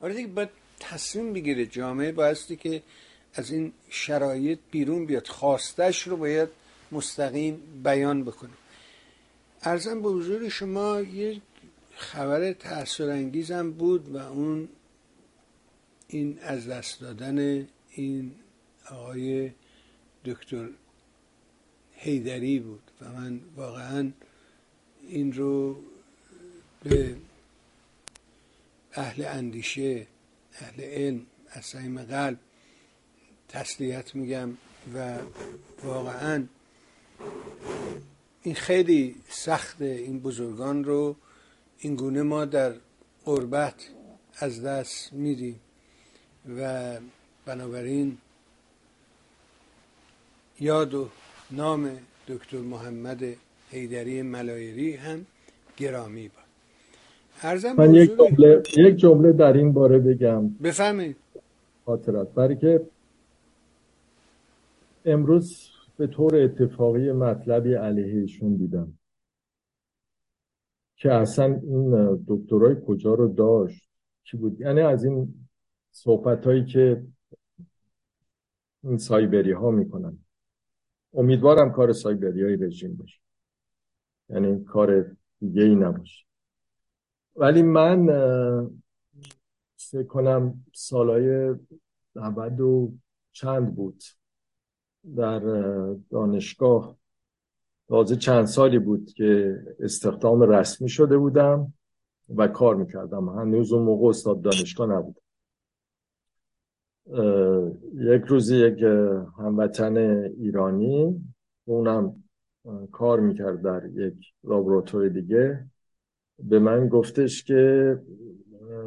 آره دیگه، باید تصمیم بگیره جامعه. بایستی که از این شرایط بیرون بیاد، خواستش رو باید مستقیم بیان بکنه. عرضم به حضور شما یه خبر تأثیرانگیز هم بود و اون این از دست دادن این آقای دکتر حیدری بود و من واقعا این رو به اهل اندیشه، اهل علم، از صمیم قلب تسلیت میگم و واقعا این خیلی سخته این بزرگان رو این گونه ما در غربت از دست میدیم و بنابراین یاد و نام دکتر محمد حیدری ملایری هم گرامی باد. عرضم من یک جمله یک جمله در این باره بگم. بفهمید خاطرات، برای که امروز به طور اتفاقی مطلبی علیه ایشون دیدم که اصلا این دکترای کجا رو داشت، چی بود، یعنی از این صحبتایی که این سایبری ها میکنن. امیدوارم کار سایبری های رژیم باشه، یعنی کار دیگه ای نباشه. ولی من فکر کنم سالهای نود و چند بود در دانشگاه، تازه چند سالی بود که استخدام رسمی شده بودم و کار میکردم. هنوز اون موقع استاد دانشگاه نبودم. یک روزی یک هموطن ایرانی، اونم کار میکرد در یک لابراتوری دیگه، به من گفتش که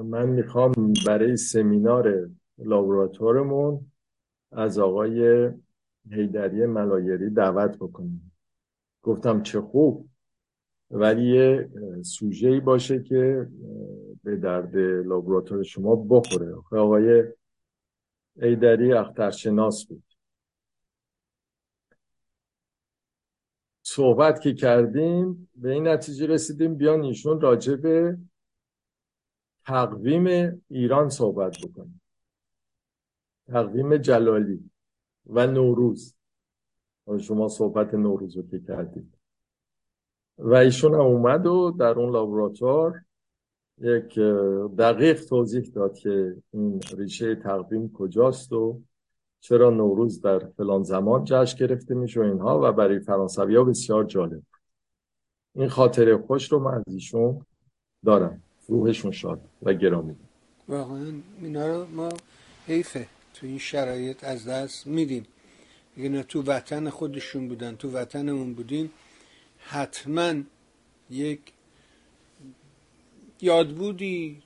من میخوام برای سمینار لابراتورمون از آقای حیدری ملایری دعوت بکنیم. گفتم چه خوب، ولی یه سوژه‌ای باشه که به درد لابراتور شما بخوره. آقای حیدری اخترشناس بود. صحبت که کردیم به این نتیجه رسیدیم بیان ایشون راجع به تقویم ایران صحبت بکنیم، تقویم جلالی و نوروز. شما صحبت نوروز رو که کردید و ایشون هم اومد و در اون لابراتوار یک دقیق توضیح داد که این ریشه تقویم کجاست و چرا نوروز در فلان زمان جشن گرفته میشه و اینها، و برای فرانسوی ها بسیار جالب. این خاطره خوش رو من از ایشون دارم. روحشون شاد و گرامی. واقعا اینا رو ما حیفه تو این شرایط از دست میدیم. اینا تو وطن خودشون بودن، تو وطنمون بودیم، حتما یک یادبودی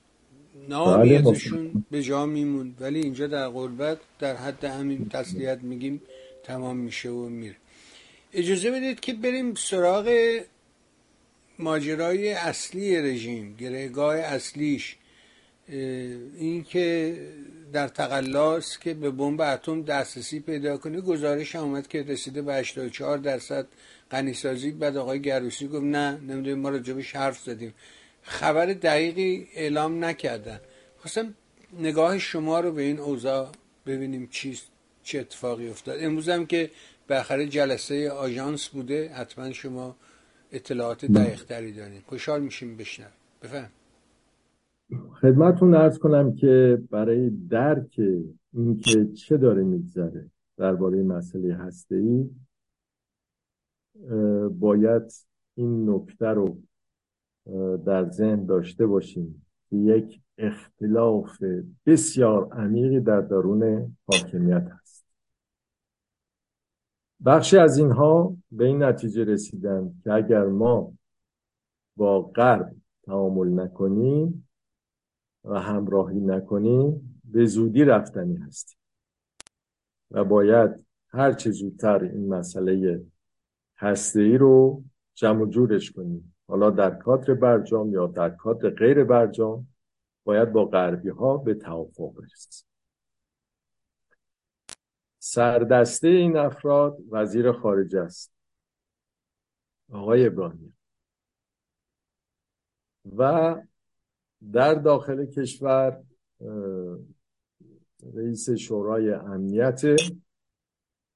نامی ازشون به جا میمون، ولی اینجا در غربت در حد همین تسلیت میگیم تمام میشه و میره. اجازه بدید که بریم سراغ ماجرای اصلی رژیم، گرهگاه اصلیش، این که در تقلاست که به بمب اتم دسترسی پیدا کنه. گزارش آمد که رسیده به هشتاد و چهار درصد غنیسازی. بعد آقای گروسی گفت نه نمیدونیم، ما راجبش حرف زدیم، خبر دقیقی اعلام نکردن. خواستم نگاه شما رو به این اوضاع ببینیم چیست، چه اتفاقی افتاد. امروز هم که بالاخره جلسه آژانس بوده، حتما شما اطلاعات دقیق‌تری دارین. خوشحال میشیم بشنویم. بفهم خدمتتون عرض کنم که برای درک این که چه داره میگذره درباره مسئله هسته‌ای باید این نکته رو در ذهن داشته باشیم که یک اختلاف بسیار عمیقی در درون حاکمیت هست. بخشی از اینها به این نتیجه رسیدن که اگر ما با غرب تعامل نکنیم و همراهی نکنیم به زودی رفتنی هستیم و باید هر چه زودتر این مسئله هسته‌ای رو جمع و جورش کنیم. حالا در کادر برجام یا در کادر غیر برجام باید با غربی ها به توافق برسیم. سردسته این افراد وزیر خارجه است، آقای ابراهیمی، و در داخل کشور رئیس شورای امنیت،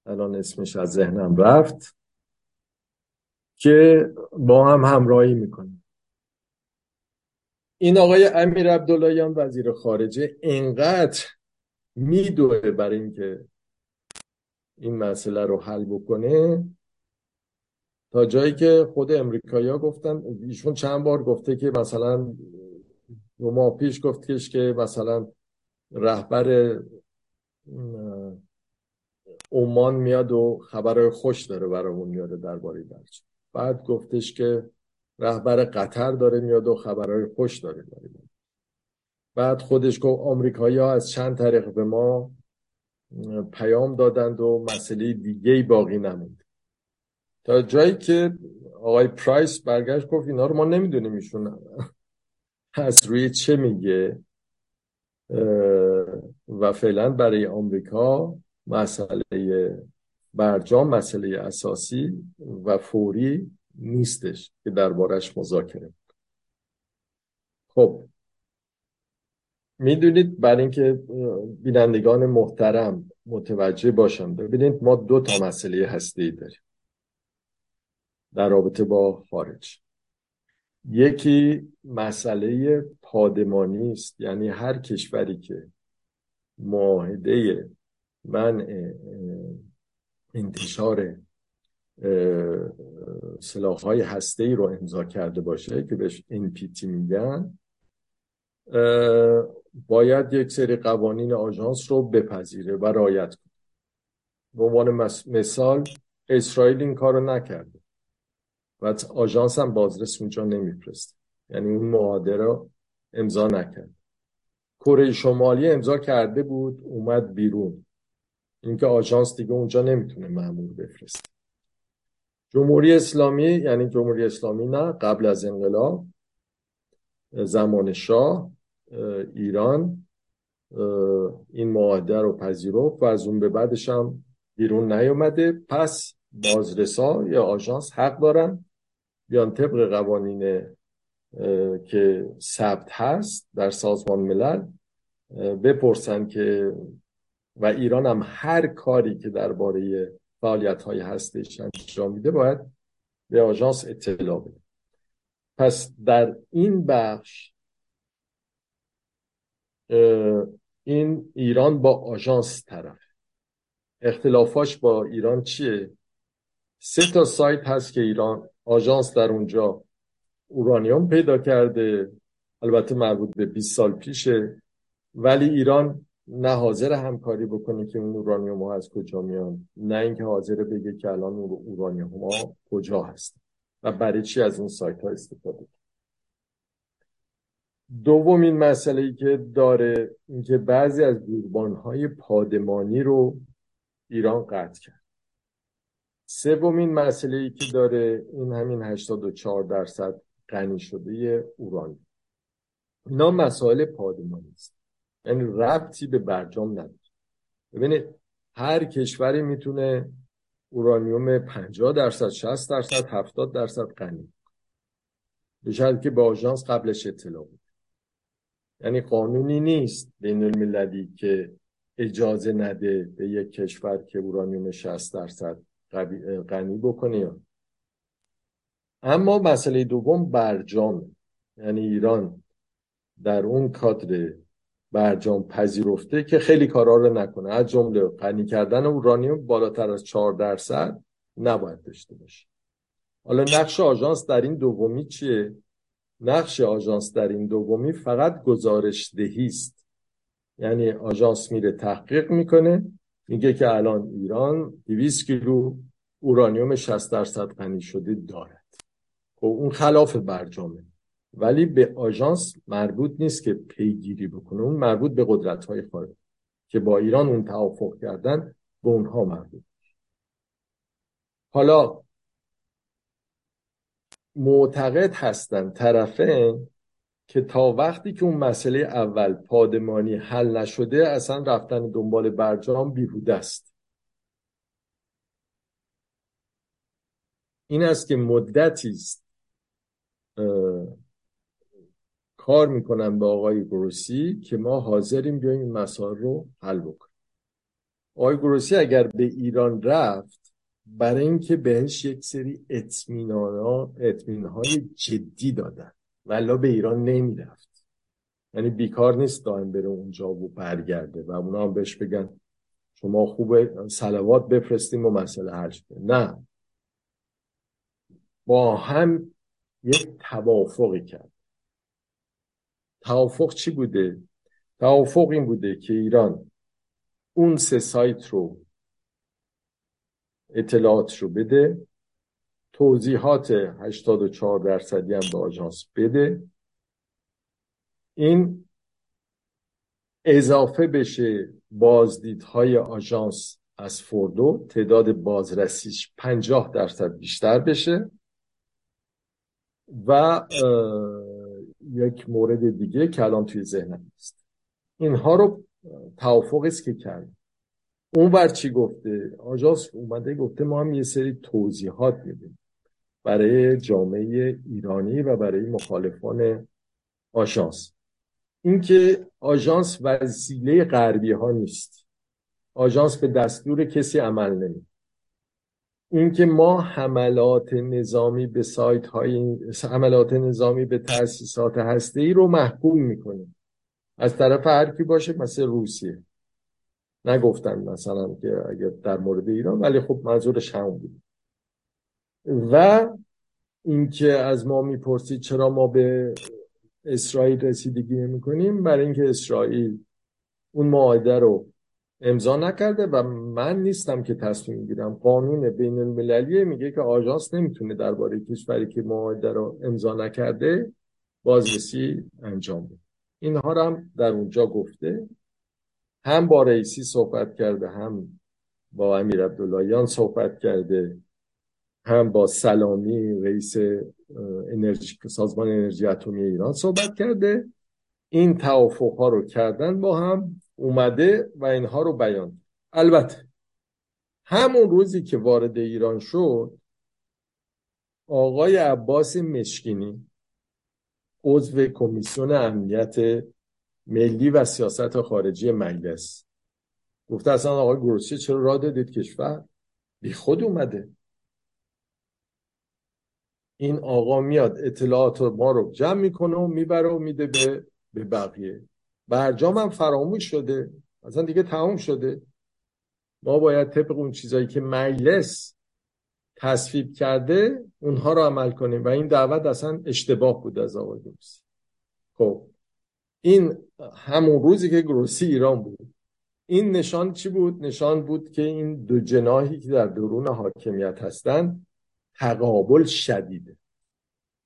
الان اسمش از ذهنم رفت، که با هم همراهی میکنن. این آقای امیر عبداللهیان وزیر خارجه اینقدر میدوه برای اینکه این مسئله رو حل بکنه تا جایی که خود امریکایی‌ها گفتن. ایشون چند بار گفته که مثلا دو ماه پیش گفتش که مثلا رهبر عمان میاد و خبرهای خوش داره برامون میاره درباره برجام. بعد گفتش که رهبر قطر داره میاد و خبرهای خوش داره میاد. بعد خودش گفت آمریکایی‌ها از چند طریق به ما پیام دادند و مسئله دیگه‌ای باقی نموند. تا جایی که آقای پرایس برگشت گفت اینا رو ما نمیدونیم ایشون از روی چه میگه و فعلا برای آمریکا مسئله برجام مسئله اساسی و فوری نیستش که دربارش مذاکره کنه. خب میدونید، برای اینکه بینندگان محترم متوجه باشند، ببینید ما دو تا مسئله هسته‌ای داریم در رابطه با خارج. یکی مسئله پادمانی است، یعنی هر کشوری که معاهده منع انتشار سلاح‌های هسته‌ای رو امضا کرده باشه که بهش ان پی تی میگن، باید یک سری قوانین آژانس رو بپذیره و رعایت کنه. به عنوان مثال اسرائیل این کارو نکرده و آژانس هم بازرس اونجا نمیفرسته، یعنی اون معاهده رو امضا نکرد. کره شمالی امضا کرده بود، اومد بیرون، اینکه آژانس دیگه اونجا نمیتونه مأمور بفرسته. جمهوری اسلامی، یعنی جمهوری اسلامی نه، قبل از انقلاب زمان شاه ایران این معاهده رو پذیرفت و از اون به بعدش هم بیرون نیومده. پس بازرسا یا آژانس حق دارن بیان طبق قوانین که ثبت هست در سازمان ملل بپرسن که، و ایران هم هر کاری که درباره فعالیت‌های هسته‌ایش انجام میده باید به آژانس اطلاع بده. پس در این بخش این ایران با آژانس طرف. اختلافاش با ایران چیه؟ سه تا سایت هست که ایران آژانس در اونجا اورانیوم پیدا کرده، البته مربوط به بیست سال پیشه، ولی ایران نه حاضر همکاری بکنه که اون اورانیوم ها از کجا میان، نه اینکه حاضر بگه که الان اون اورانیوم ها کجا هست و برای چی از اون سایت ها استفاده کنه. دومین مسئله‌ای که داره این که بعضی از دوربان‌های پادمانی رو ایران قطع کرد. سومین مسئله‌ای که داره این همین هشتاد و چهار درصد غنی شده اورانیوم. اینا مسائل پادمانی است، یعنی ربطی به برجام نداره. ببینید هر کشوری میتونه اورانیوم پنجاه درصد شصت درصد هفتاد درصد غنی به شرطی که با آژانس قبلش اطلاع بده. یعنی قانونی نیست بین المللی که اجازه نده به یک کشور که اورانیوم شصت درصد غنی بکنه. اما مسئله دوم برجام، یعنی ایران در اون کادر برجام پذیرفته که خیلی کارا رو نکنه، از جمله غنی کردن اورانیوم بالاتر از چهار درصد نباید داشته باشه. حالا نقش آژانس در این دومی چیه؟ نقش آژانس در این دومی فقط گزارش دهی است، یعنی آژانس میره تحقیق میکنه، میگه که الان ایران دویست کیلو اورانیوم شصت درصد غنی شده دارد. خب اون خلاف برجامه، ولی به آژانس مربوط نیست که پیگیری بکنه، اون مربوط به قدرت‌های خارجی که با ایران اون توافق کردن به اونها مربوط. حالا معتقد هستن طرفین که تا وقتی که اون مسئله اول پادمانی حل نشده اصلا رفتن دنبال برجام بیهوده است. این است که مدتی است کار میکنن با آقای گروسی که ما حاضریم بیاییم این مسائل رو حل بکنیم. آقای گروسی اگر به ایران رفت برای اینکه بهش یک سری اطمینان‌های جدی دادن، ولی به ایران نمیرفت. یعنی بیکار نیست دائم بره اونجا و برگرده و اونا هم بهش بگن شما خوبه صلوات بفرستیم و مسئله حل شده. نه، با هم یک توافقی کرد. توافق چی بوده؟ توافق این بوده که ایران اون سه سایت رو اطلاعات رو بده، توضیحات هشتاد و چهار درصدی هم به آژانس بده، این اضافه بشه بازدیدهای آژانس از فردو، تعداد بازرسیش پنجاه درصد بیشتر بشه. و یک مورد دیگه که الان توی ذهنم هست، اینها رو توافق است که کردیم. اون بر چی گفته؟ آژانس اومده گفته ما هم یه سری توضیحات میدیم برای جامعه ایرانی و برای مخالفان آژانس. اینکه آژانس وسیله غربی ها نیست، آژانس به دستور کسی عمل نمی‌کنه. اینکه ما حملات نظامی به سایت های حملات نظامی به تأسیسات هسته‌ای رو محکوم میکنیم از طرف هر کی باشه، مثل روسیه نگفتن مثلا که اگر در مورد ایران، ولی خب منظورش همون بود. و اینکه از ما میپرسید چرا ما به اسرائیل رسیدگی نمی‌کنیم، برای اینکه اسرائیل اون معاهده رو امضا نکرده و من نیستم که تصمیم گیرم. قانون بین المللی میگه که آژانس نمیتونه درباره کشوری که معاهده رو امضا نکرده بازرسی انجام بده. اینها رو هم در اونجا گفته، هم با رئیسی صحبت کرده، هم با امیر عبداللهیان صحبت کرده، هم با سلامی رئیس انرژی سازمان انرژی اتمی ایران صحبت کرده. این توافق ها رو کردن با هم، اومده و اینها رو بیان. البته همون روزی که وارد ایران شد، آقای عباس مشکینی عضو کمیسیون امنیت ملی و سیاست خارجی مجلس گفته اصلا آقای گروسی چرا راه دادید کشور؟ بی خود اومده. این آقا میاد اطلاعات ما رو جمع میکنه و میبره و میده به به بقیه. برجام هم فراموش شده، اصلا دیگه تمام شده. ما باید طبق اون چیزایی که مجلس تصویب کرده اونها رو عمل کنیم و این دعوت اصلا اشتباه بود از آقای گروسی. خب این همون روزی که گروسی ایران بود. این نشان چی بود؟ نشان بود که این دو جناحی که در درون حاکمیت هستن تقابل شدیده.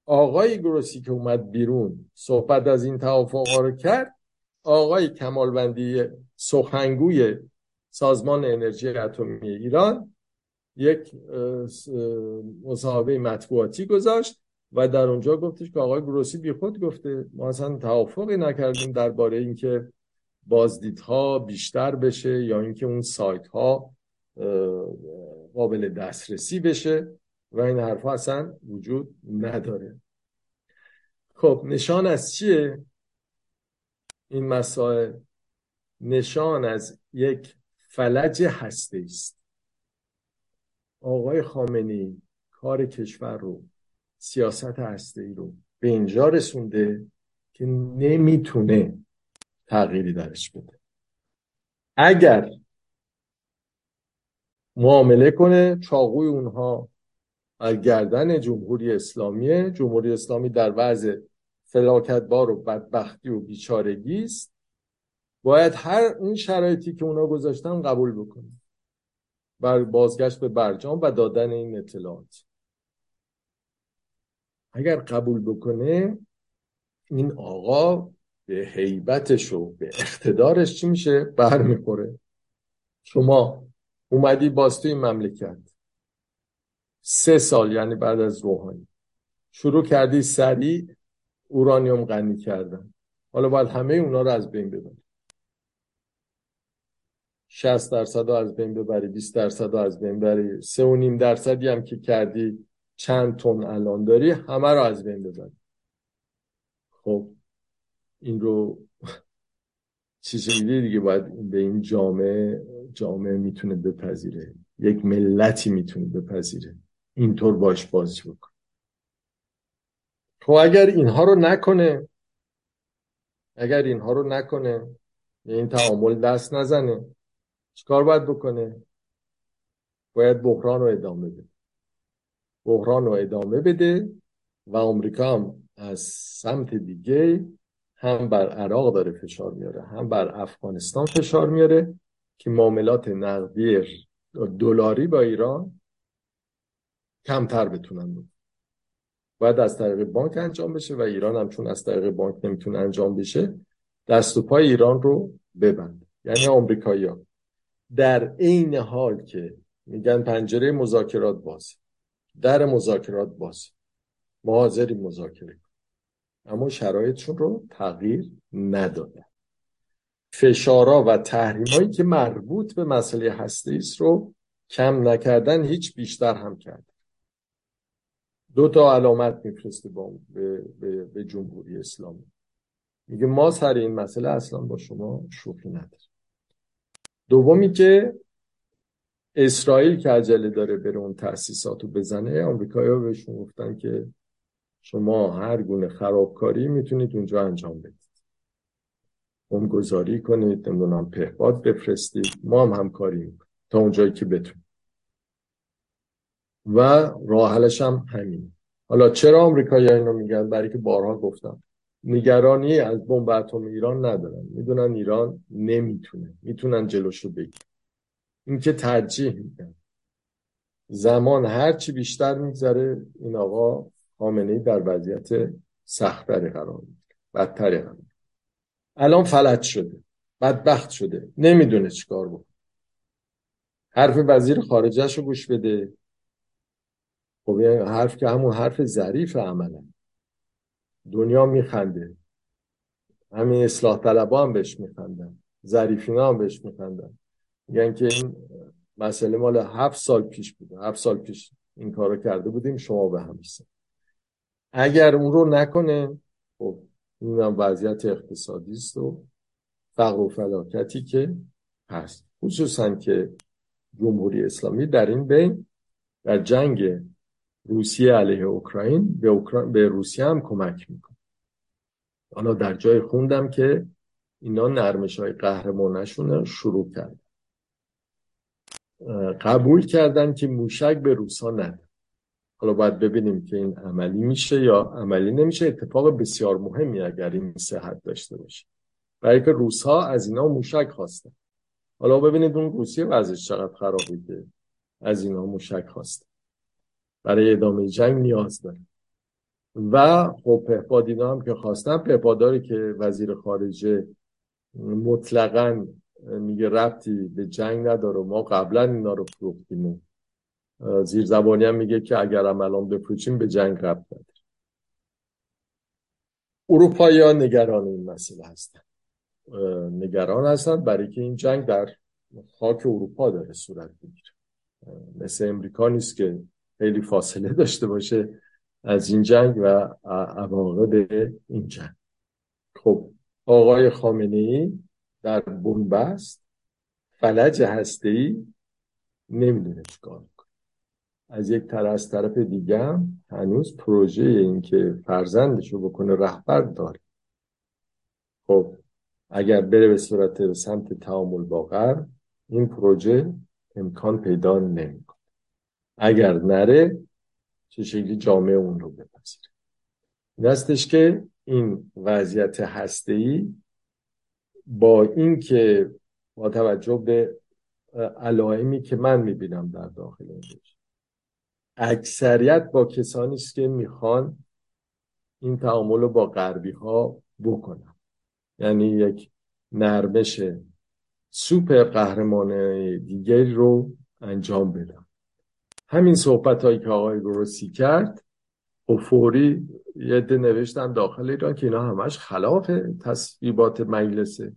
آقای گروسی که اومد بیرون صحبت از این توافق‌ها رو کرد، آقای کمالوندی سخنگوی سازمان انرژی اتمی ایران یک مصاحبه مطبوعاتی گذاشت و در اونجا گفتش که آقای گروسی بیخود گفته، ما اصلا توافقی نکردیم درباره اینکه بازدیدها بیشتر بشه یا اینکه اون سایت ها قابل دسترسی بشه و این حرفا اصلا وجود نداره. خب نشان از چیه این مسائل؟ نشان از یک فلج هسته‌ای است. آقای خامنه‌ای کار کشور رو، سیاست هسته‌ای رو به اینجا رسونده که نمیتونه تغییری درش بده. اگر معامله کنه، چاقوی اونها از گردن جمهوری اسلامیه. جمهوری اسلامی در وضع فلاکتبار و بدبختی و بیچارگی است. باید هر این شرایطی که اونا گذاشتن قبول بکنه، بر بازگشت به برجام و دادن این اطلاعات. اگر قبول بکنه، این آقا به هیبتش و به اقتدارش چی میشه؟ برمیخوره. شما اومدی باز توی مملکت سه سال، یعنی بعد از روحانی شروع کردی سریع اورانیوم غنی کردن، حالا باید همه اونا رو از بین ببری. شصت درصد رو از بین ببری، بیست درصد رو از بین ببری، سه و نیم درصدی هم که کردی چند تن الان داری، همه رو از بین ببری. خب این رو چیزی دیگه باید به این جامعه جامعه میتونه بپذیره، یک ملتی میتونه بپذیره اینطور باش بازی بکنه. خب اگر اینها رو نکنه، اگر اینها رو نکنه این تعامل دست نزنه، چیکار باید بکنه؟ باید بحران رو ادامه بده، بحران رو ادامه بده. و آمریکا هم از سمت دیگه هم بر عراق داره فشار میاره، هم بر افغانستان فشار میاره که معاملات نقدی دلاری با ایران کمتر بتونن بود. باید از طریق بانک انجام بشه و ایران هم چون از طریق بانک نمیتونه انجام بشه، دست و پای ایران رو ببند. یعنی آمریکایی‌ها در عین حال که میگن پنجره مذاکرات باز، در مذاکرات باز، ما حاضریم مذاکره، اما شرایطشون رو تغییر ندادن. فشارا و تحریمایی که مربوط به مسئله هسته‌ای است رو کم نکردن، هیچ بیشتر هم کردن. دو تا علامت میفرسته به, به،, به جمهوری اسلامی، میگه ما سر این مسئله اصلا با شما شوخی نداریم. دومی که اسرائیل که عجله داره بره اون تأسیساتو بزنه، آمریکایی‌ها بهشون گفتن که شما هر گونه خرابکاری میتونید اونجا انجام بدید، بمب‌گذاری کنید، نمیدونم پهپاد بفرستید، ما هم همکاری میکنیم تا اونجایی که بتونید. و راه حلش هم همین. حالا چرا آمریکایی‌ها اینو میگن؟ برای که بارها گفتم نگرانی از بمب اتم ایران ندارن، میدونن ایران نمیتونه، میتونن جلوشو بگیرن. این که ترجیح میدن زمان هرچی بیشتر میگذره این آقا خامنه‌ای در وضعیت سخت‌تری قرار میگیره، بدتری قرار میگیره. الان فلج شده، بدبخت شده، نمیدونه چیکار بکنه. حرف وزیر خارجه‌شو گوش بده. خب حرف که همون حرف ظریف عمله، دنیا میخنده، همین اصلاح طلبا هم بهش میخندن، ظریفینا هم بهش میخندن، میگن که این مسئله مال هفت سال پیش بوده، هفت سال پیش این کارو کرده بودیم، شما به هم رسید. اگر اون رو نکنه خب اینم وضعیت اقتصادی است و فقر و فلاکتی که هست، خصوصا که جمهوری اسلامی در این بین در جنگ روسیه علیه اوکراین به, اوکراین به روسیه هم کمک میکنه. حالا در جای خوندم که اینا نرمش های قهرمانشون شروع کردن، قبول کردن که موشک به روسا نده. حالا باید ببینیم که این عملی میشه یا عملی نمیشه. اتفاق بسیار مهمی اگر این صحت داشته باشه، برای که روس‌ها از اینا موشک خواستن. حالا ببینید اون روسیه وضعش چقدر خرابه که از اینا موشک خواستن، برای ادامه جنگ نیاز داره. و خب پهپاد اینا هم که خواستن، پهپاداری که وزیر خارجه مطلقاً میگه ربطی به جنگ نداره، ما قبلا اینا رو فروختیم، زیر زبانی هم میگه که اگر هم الان بفروشیم به جنگ ربط نداره. اروپایی‌ها نگران این مسئله هستن، نگران هستن برای که این جنگ در خاک اروپا داره صورت میگیره، مثل امریکا نیست که خیلی فاصله داشته باشه از این جنگ و عواقب این جنگ. خب آقای خامنه‌ای در بنبست فلج هسته‌ای نمیدونه چیکار کنه. از یک طرف از طرف دیگه هم هنوز پروژه این که فرزندشو بکنه رهبر داره. خب اگر بره به صورت سمت تعامل با غرب این پروژه امکان پیدا نمیکنه. اگر نره چه شکلی جامعه اون رو بپذیره. این هستش که این وضعیت هسته‌ای با این که با توجه به علائمی که من میبینم در داخل این کشور، اکثریت با کسانی است که میخوان این تعامل رو با غربی ها بکنن. یعنی یک نرمش سوپر قهرمانه دیگری رو انجام بدن. همین صحبت هایی که آقای گروسی کرد و فوری یه ده نوشتن داخل ایران که اینا همش خلاف تصویبات مجلسه.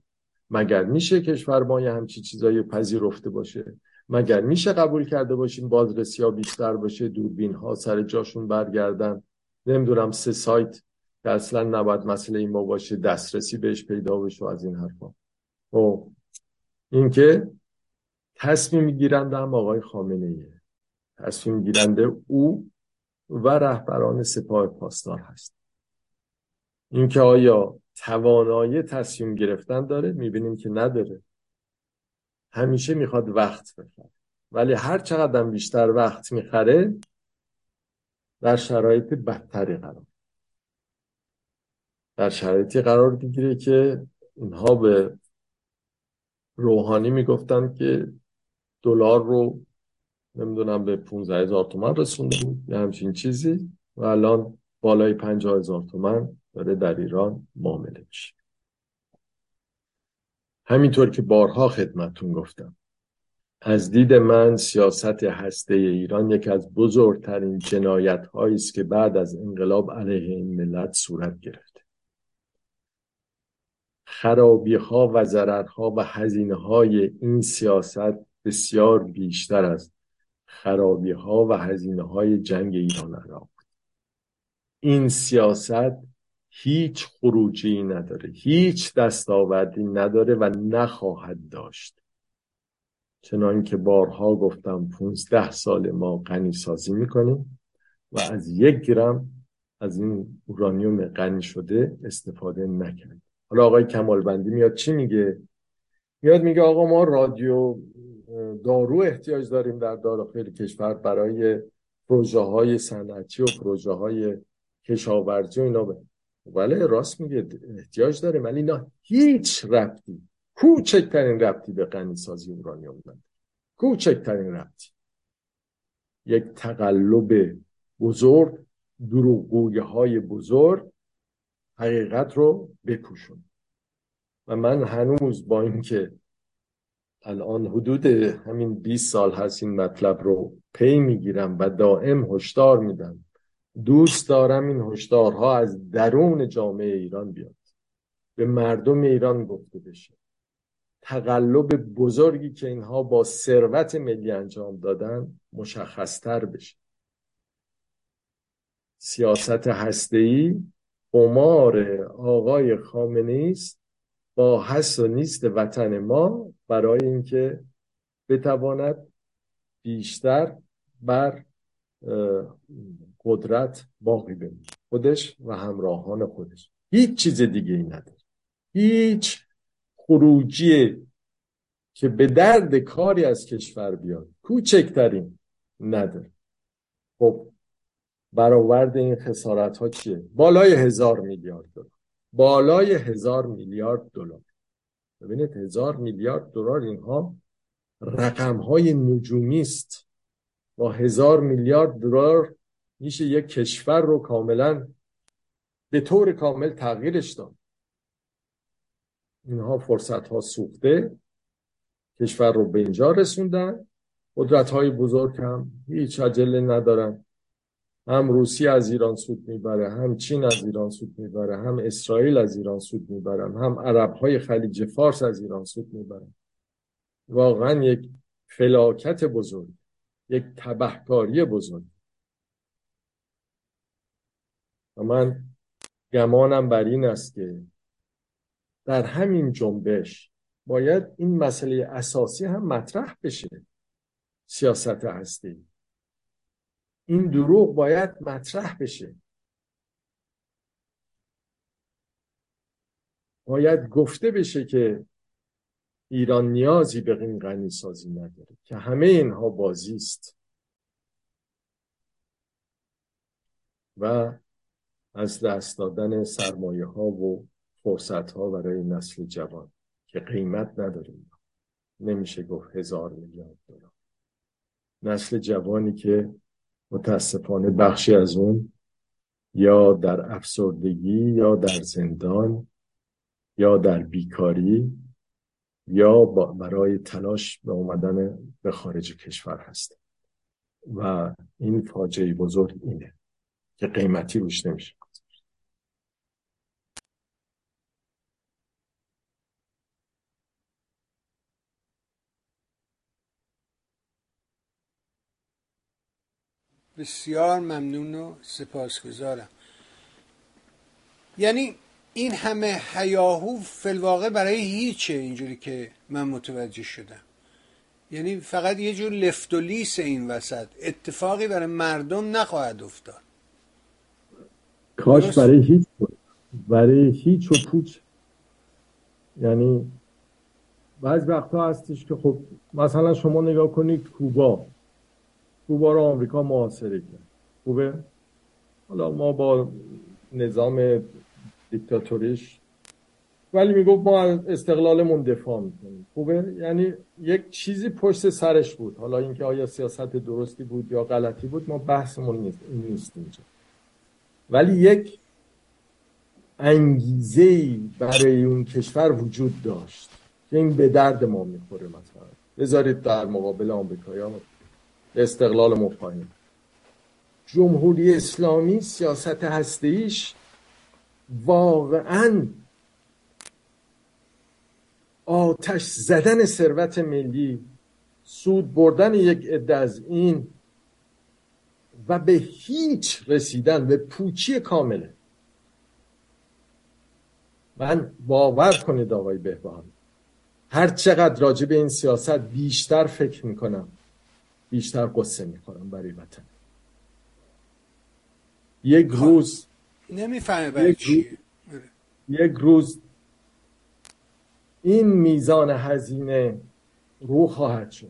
مگر میشه کشور ما یه همچی چیزایی پذیرفته باشه؟ مگر میشه قبول کرده باشیم بازرسی ها بیشتر باشه، دوربین ها سر جاشون برگردن، نمیدونم سه سایت که اصلا نباید مسئله این ما باشه دسترسی بهش پیدا بشه و از این حرفا. او این که تصمیم گیرنده هم آقای خامنه‌ایه، تصمیم گیرنده او و رهبران سپاه پاسدار هست. این که آیا توانایی تصمیم گرفتن داره، میبینیم که نداره، همیشه میخواد وقت بخره، ولی هر چقدر بیشتر وقت میخره در شرایط بدتری قرار در شرایطی قرار میگیره که اینها به روحانی میگفتن که دلار رو نمیدونم به پانزده هزار تومان رسونده بود یه همچین چیزی و الان بالای پنجاه هزار تومان داره در ایران معامله میشه. همینطور که بارها خدمتون گفتم، از دید من سیاست هسته ایران یکی از بزرگترین جنایت‌هایی است که بعد از انقلاب علیه این ملت صورت گرفت. خرابی‌ها و ضررها و هزینه‌های این سیاست بسیار بیشتر از خرابی‌ها و هزینه‌های جنگ ایران عراق. این سیاست هیچ خروجی نداره، هیچ دستاوردی نداره و نخواهد داشت. چنان که بارها گفتم پونزده سال ما غنی سازی میکنیم و از یک گرم از این اورانیوم غنی شده استفاده نکنیم. حالا آقای کمالبندی میاد چی میگه؟ میاد میگه آقا ما رادیو دارو احتیاج داریم در داخل کشور برای پروژه های صنعتی و پروژه های کشاورزی و اینا. بله راست میگه احتیاج داریم، ولی نه هیچ ربطی، کوچکترین ربطی به غنی سازی اورانیوم نداره، کوچکترین ربطی. یک تقلب بزرگ، دروغگویی های بزرگ حقیقت رو بپوشون. و من هنوز با اینکه الان حدود همین بیست سال هست این مطلب رو پی میگیرم و دائم هشدار میدم، دوست دارم این هشدارها از درون جامعه ایران بیاد، به مردم ایران گفته بشه. تقلب بزرگی که اینها با ثروت ملی انجام دادن مشخص‌تر بشه. سیاست هسته‌ای قمار آقای خامنه‌ای است با هست و نیست وطن ما، برای اینکه بتواند بیشتر بر قدرت باقی بمونه، خودش و همراهان خودش. هیچ چیز دیگه ای نداره، هیچ خروجی که به درد کاری از کشور بیاد کوچکترین نداره. خب برآورد این خسارت ها چیه؟ بالای هزار میلیارد دلار، بالای هزار میلیارد دلار. ببینید هزار میلیارد دلار اینها رقم های نجومی است. با هزار میلیارد دلار میشه یک کشور رو کاملا به طور کامل تغییرش داد. اینها فرصت ها سوخته، کشور رو به اینجا رسوندن. قدرت های بزرگ هم هیچ عجله ندارن، هم روسیه از ایران سود میبره، هم چین از ایران سود میبره، هم اسرائیل از ایران سود میبرن، هم عرب های خلیج فارس از ایران سود میبرن. واقعا یک فلاکت بزرگ، یک تبهکاری بزرگ. و من گمانم بر این است که در همین جنبش باید این مسئله اساسی هم مطرح بشه. سیاست هستی، این دروغ باید مطرح بشه. باید گفته بشه که ایران نیازی به این غنی سازی نداره، که همه اینها بازی است. و از دست دادن سرمایه ها و فرصت ها برای نسل جوان که قیمت نداریم. نمیشه گفت هزار میلیارد دلار. نسل جوانی که متاسفانه بخشی از اون یا در افسردگی یا در زندان یا در بیکاری یا برای تلاش به اومدن به خارج کشور هست. و این فاجعه بزرگ اینه که قیمتی روش نمیشه. بسیار ممنون و سپاسگزارم. یعنی این همه هیاهو فی الواقع برای هیچه، اینجوری که من متوجه شدم. یعنی فقط یه جور لفت و لیس این وسط، اتفاقی برای مردم نخواهد افتاد. کاش برای هیچ برای هیچ و پوچ. یعنی بعض وقتا هستش که خب مثلا شما نگاه کنید کوبا کوبا رو آمریکا محاصره کرد. خوبه؟ حالا ما با نظام دیکتاتوریش ولی میگفت ما از استقلالمون دفاع میکنیم. خوبه؟ یعنی یک چیزی پشت سرش بود. حالا اینکه آیا سیاست درستی بود یا غلطی بود ما بحثمون نیست نیست اینجا. ولی یک انگیزه‌ای برای اون کشور وجود داشت که این به درد ما میخوره، مثلا بذارید در مقابل آمریکایی‌ها استقلالمون پایین. جمهوری اسلامی سیاست هسته‌ایش واقعاً آتش زدن ثروت ملی، سود بردن یک عده از این و به هیچ رسیدن، به پوچی کامله. من باور کنید آقای بهبهانی، هر چقدر راجع به این سیاست بیشتر فکر میکنم بیشتر قصه میخورم برای وطن. یک روز نمیفهمه برای چی یک روز این میزان هزینه رو خواهد شد،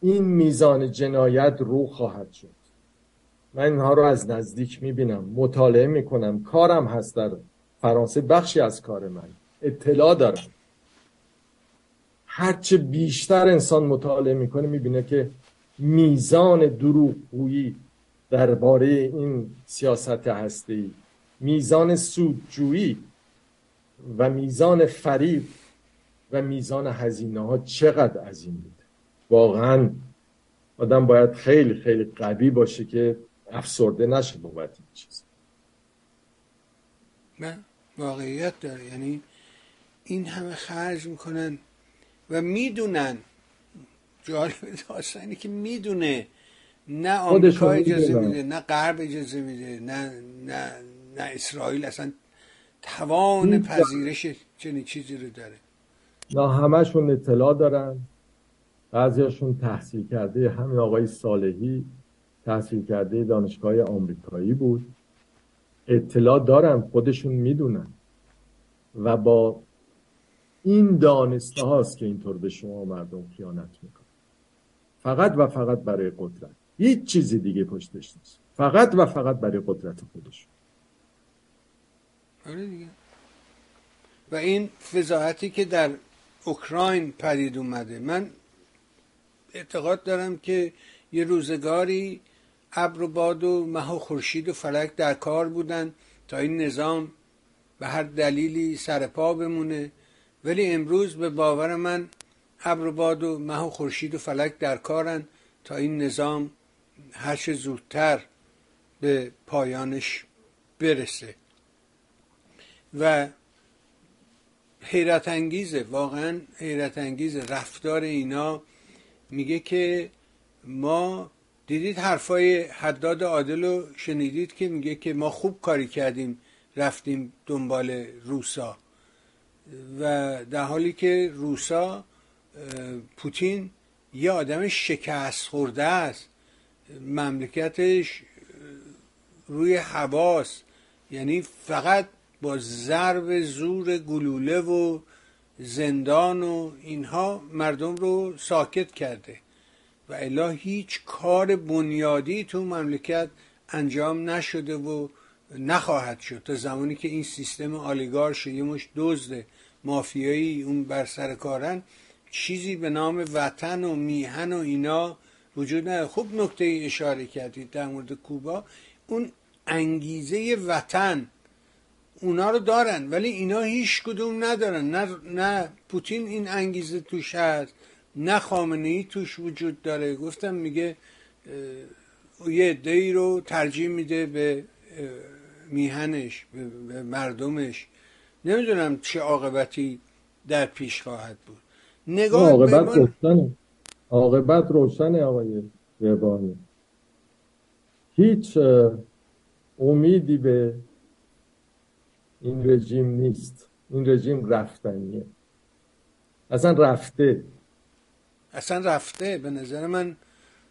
این میزان جنایت رو خواهد شد. من اینها رو از نزدیک میبینم، مطالعه میکنم، کارم هست در فرانسه، بخشی از کار من، اطلاع دارم. هرچه بیشتر انسان مطالعه میکنه میبینه که میزان دروغگویی درباره این سیاست هسته‌ای، میزان سودجویی و میزان فریب و میزان هزینه ها چقدر عظیم بود. واقعا آدم باید خیلی خیلی قوی باشه که افسرده نشه بابت این چیز. نه واقعیت داره، یعنی این همه خرج میکنن و میدونن. جالب داستانی که میدونه نه آمریکا اجازه میده، نه غرب اجازه میده، نه نه نه اسرائیل اصلا توان پذیرش چنین چیزی رو داره. نه همشون اطلاع دارن، بعضیاشون تحصیل کرده. همین آقای صالحی تحصیل کرده دانشگاه آمریکایی بود، اطلاع دارن، خودشون میدونن و با این دانسته هاست که اینطور به شما مردم خیانت میکنن، فقط و فقط برای قدرت، هیچ چیزی دیگه پشتش نیست، فقط و فقط برای قدرت خودشون. آره دیگه. و این فضاحتی که در اوکراین پدید اومده، من اعتقاد دارم که یه روزگاری ابر و باد و مه و خورشید و فلک در کار بودن تا این نظام به هر دلیلی سرپا بمونه، ولی امروز به باور من ابر و باد و مه و خورشید و فلک در کارن تا این نظام هر چه زودتر به پایانش برسه. و حیرت انگیزه، واقعا حیرت انگیزه رفتار اینا. میگه که ما دیدید حرفای حداد عادل رو شنیدید که میگه که ما خوب کاری کردیم رفتیم دنبال روسا، و در حالی که روسا پوتین یه آدم شکست خورده است، مملکتش روی هواست، یعنی فقط با ضرب زور گلوله و زندان و اینها مردم رو ساکت کرده و الا هیچ کار بنیادی تو مملکت انجام نشده و نخواهد شد تا زمانی که این سیستم آلیگارش، یه مش دزد مافیایی اون بر سر کارن، چیزی به نام وطن و میهن و اینا وجود نداره. خوب نکته اشاره کردید در مورد کوبا، اون انگیزه وطن اونا رو دارن ولی اینا هیچ کدوم ندارن. نه, نه پوتین این انگیزه توش هست، نه خامنه‌ای توش وجود داره. گفتم میگه یه عده‌ای رو ترجیح میده به میهنش، به مردمش. نمیدونم چه عاقبتی در پیش خواهد بود. نگاه عاقبت من... روشنه، عاقبت روشنه آقای بهبهانی. هیچ امیدی به این رژیم نیست. این رژیم رفتنیه، اصلا رفته، اصلا رفته. به نظر من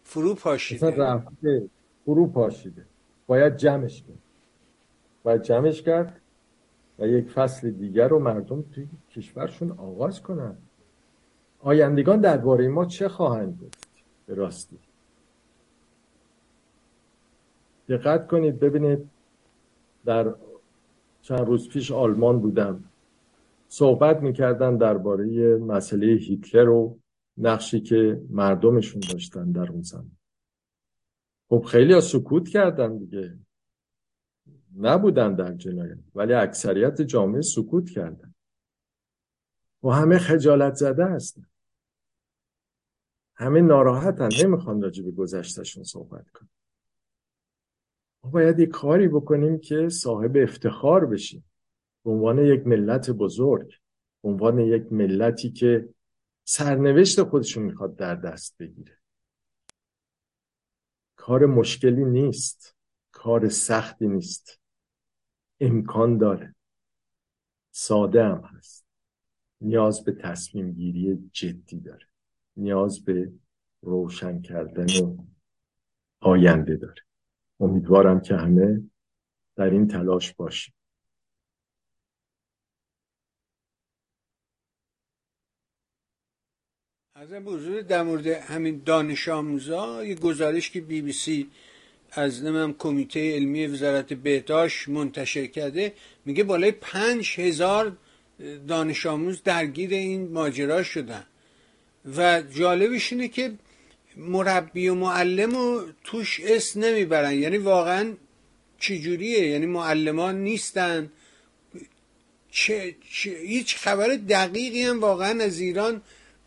فرو پاشیده، اصلا رفته، فرو پاشیده. باید جمعش کرد، باید جمعش کرد و یک فصل دیگر رو مردم توی کشورشون آغاز کنن. آیندگان درباره ما چه خواهند گفت؟ به راستی دقت کنید ببینید. در چند روز پیش آلمان بودم، صحبت میکردن درباره مسئله هیتلر و نقشی که مردمشون داشتن در اون زمان. خب خیلی ها سکوت کردن دیگه، نبودن در جنایت، ولی اکثریت جامعه سکوت کردن و همه خجالت زده هستن، همه ناراحتن، نمیخوان راجع به گذشتهشون صحبت کنن. ما باید یک کاری بکنیم که صاحب افتخار بشیم به عنوان یک ملت بزرگ، به عنوان یک ملتی که سرنوشت خودشون میخواد در دست بگیره. کار مشکلی نیست، کار سختی نیست، امکان داره، ساده هم هست، نیاز به تصمیم گیری جدی داره، نیاز به روشن کردن آینده داره. امیدوارم که همه در این تلاش باشیم. از این بزرگ در مورد همین دانش آموزا یه گزارش که بی بی سی از نمم کمیته علمی وزارت بهداشت منتشر کرده میگه بالای پنج هزار دانش آموز درگیر این ماجرا شدن و جالبش اینه که مربی و معلم رو توش اسم نمیبرن. یعنی واقعا چجوریه؟ یعنی معلمان نیستن، چه، چه، هیچ خبر دقیقی هم واقعا از ایران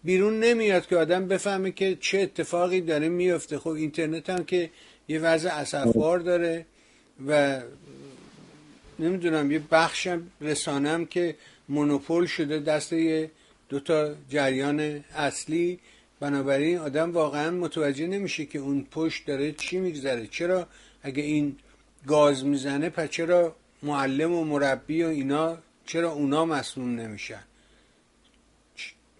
بیرون نمیاد که آدم بفهمه که چه اتفاقی داره میفته. خب اینترنت هم که یه وضع اسفبار داره و نمیدونم یه بخشم رسانم که مونوپول شده دست یه دوتا جریان اصلی، بنابراین آدم واقعا متوجه نمیشه که اون پشت داره چی میگذره. چرا اگه این گاز میزنه پس چرا معلم و مربی و اینا، چرا اونا مسموم نمیشن؟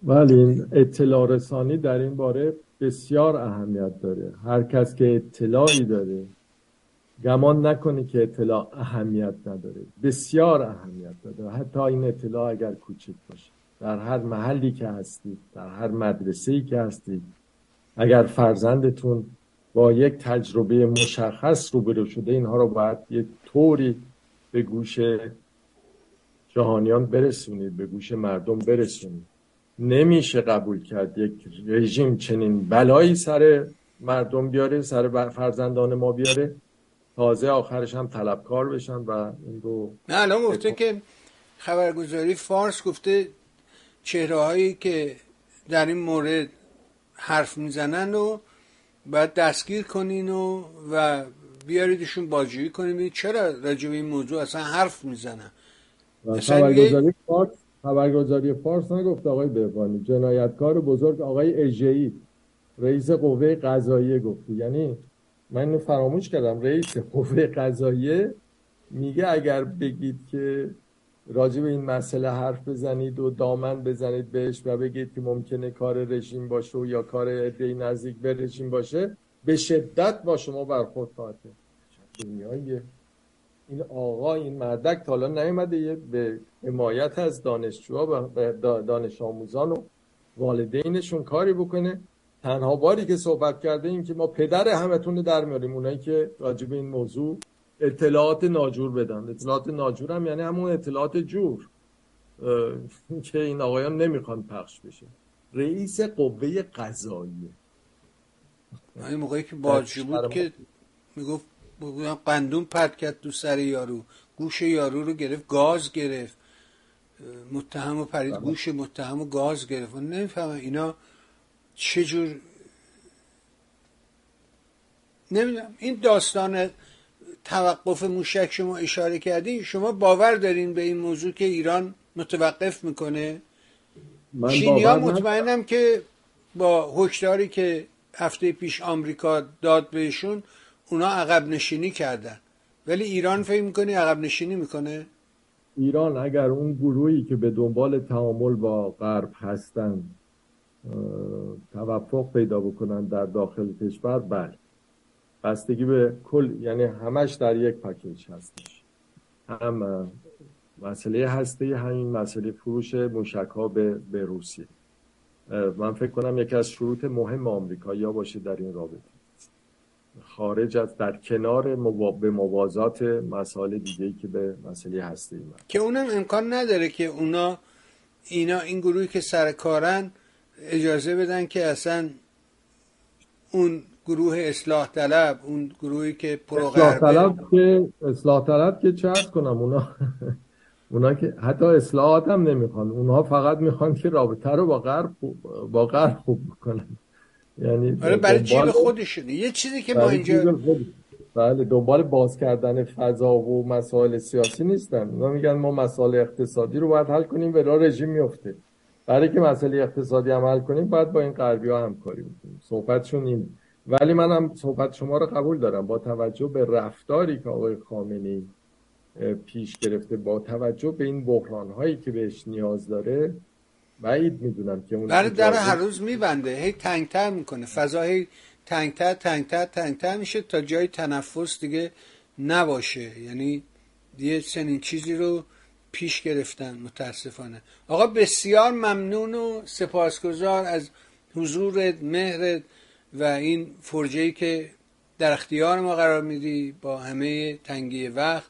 ولی اطلاع رسانی در این باره بسیار اهمیت داره. هر کس که اطلاعی داره گمان نکنه که اطلاع اهمیت نداره، بسیار اهمیت داره. حتی این اطلاع اگر کوچک باشه، در هر محلی که هستید، در هر مدرسه‌ای که هستید، اگر فرزندتون با یک تجربه مشخص روبرو شده، اینها رو باید یک طوری به گوش جهانیان برسونید، به گوش مردم برسونید. نمیشه قبول کرد یک رژیم چنین بلایی سر مردم بیاره، سر فرزندان ما بیاره، تازه آخرش هم طلبکار بشن و این رو نه. الان گفته که خبرگزاری فارس گفته چهره‌هایی که در این مورد حرف میزنن و باید دستگیر کنین و و بیاریدشون بازجویی کنین. چرا راجع به این موضوع اصلا حرف میزنن؟ خبرگزاری فارس خبرگزاری فارس نگفت آقای بهبانی جنایتکار بزرگ آقای ایجی رئیس قوه قضاییه گفت. یعنی من اینو فراموش کردم، رئیس قوه قضاییه میگه اگر بگید که راجع به این مسئله حرف بزنید و دامن بزنید بهش و بگید که ممکنه کار رژیم باشه و یا کار عده‌ای نزدیک به رژیم باشه، به شدت با شما برخورد خواهد کرد. دنیاییه این آقا، این مردک تا حالا نیومده به حمایت از دانشجوها و دانش آموزان و والدینشون کاری بکنه. تنها باری که صحبت کرده این که ما پدر همتون رو در میاریم، اونایی که راجع به این موضوع اطلاعات ناجور بدن. اطلاعات ناجور هم یعنی همون اطلاعات جور که این آقایان نمیخوان پخش بشه. رئیس قوه قضاییه. این موقعی که بازجو بود که میگفت قندون پرت کرد تو سر یارو، گوش یارو رو گرفت، گاز گرفت، متهم و پرید برمان. گوش متهم و گاز گرفت. من نمیفهمم اینا چجور، نمیدونم. این داستان توقف موشک شما اشاره کردی، شما باور دارین به این موضوع که ایران متوقف میکنه؟ من چینی‌ها مطمئنم که با هشداری که هفته پیش آمریکا داد بهشون اونا عقب نشینی کردن، ولی ایران فکر میکنی عقب نشینی میکنه؟ ایران اگر اون گروهی که به دنبال تعامل با غرب هستن توافق پیدا بکنن در داخل کشور، بله، بستگی به کل، یعنی همش در یک پکیج هستش، هم مسئله هستی، همین مسئله فروش موشک ها به, به روسیه. من فکر کنم یکی از شروط مهم آمریکایی‌ها باشه در این رابطه، خارج از در کنار مبا... به موازات مسائل دیگه‌ای که به مسئله هستی من، که اونم امکان نداره که اونا اینا این گروهی که سرکارن اجازه بدن که اصلا اون گروه اصلاح طلب، اون گروهی که پروغربه، اصلاح طلب که اصلاح طلب که چرس کنم اونا اونا که حتی اصلاحات هم نمیخوان، اونا فقط میخوان که رابطه رو با غرب با غرب خوب بکنن، یعنی آره برای جیب خودشونه. یه چیزی که ما اینجا بله دنبال باز کردن فضا و مسائل سیاسی نیستن، اونا میگن ما مسائل اقتصادی رو باید حل کنیم و راه رژیم میفته، برای که مسئله اقتصادی عمل کنیم باید با این غربی‌ها همکاری بکنیم. صحبتشون اینه. ولی من هم صحبت شما رو قبول دارم، با توجه به رفتاری که آقای خامنه‌ای پیش گرفته، با توجه به این بحران‌هایی که بهش نیاز داره، بعید میدونم که اون در در هر روز میبنده، هی تنگ‌تر میکنه، فضای تنگ‌تر تنگ‌تر تنگ‌تر میشه تا جای تنفس دیگه نباشه. یعنی یه چنین چیزی رو پیش گرفتن متاسفانه. آقا بسیار ممنون و سپاسگزار از حضورت، مهرت و این فرجه‌ای که در اختیار ما قرار میدی با همه تنگی وقت.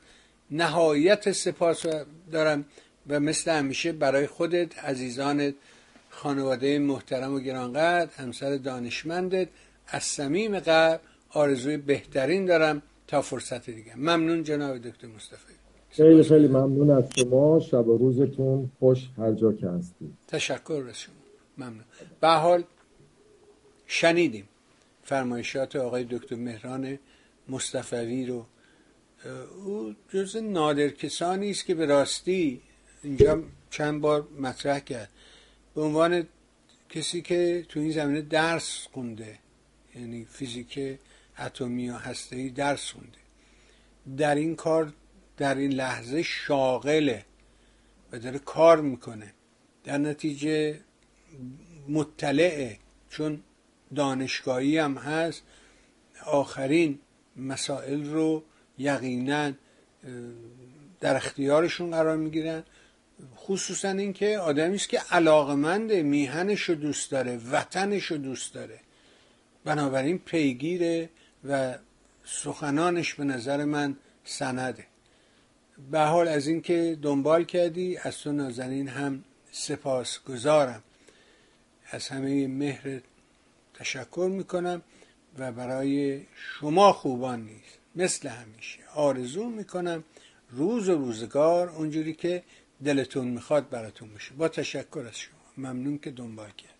نهایت سپاس دارم و مثل همیشه برای خودت، عزیزانت، خانواده محترم و گرانقدر، همسر دانشمندت، از صمیم قلب آرزوی بهترین دارم تا فرصت دیگه. ممنون جناب دکتر مصطفی، خیلی خیلی ممنون از شما. شب و روزتون خوش هر جا که هستید. تشکر از شما، ممنون. به حال شنیدیم فرمایشات آقای دکتر مهران مصطفی رو. او جزو نادر کسانی است که به راستی اینجا چند بار مطرح کرد به عنوان کسی که تو این زمینه درس خونده، یعنی فیزیک اتمی و هسته‌ای درس خونده، در این کار در این لحظه شاغله و داره کار میکنه، در نتیجه مطلعه، چون دانشگاهی هم هست، آخرین مسائل رو یقینا در اختیارشون قرار میگیرن، خصوصا این که آدمی است که علاقمنده، میهنشو دوست داره، وطنشو دوست داره، بنابراین پیگیره و سخنانش به نظر من سنده. به حال از این که دنبال کردی از تو نازنین هم سپاس گذارم، از همه مهر تشکر میکنم و برای شما خوبان نیست مثل همیشه آرزو میکنم روز و روزگار اونجوری که دلتون میخواد براتون باشه. با تشکر از شما، ممنون که دنبال کردید.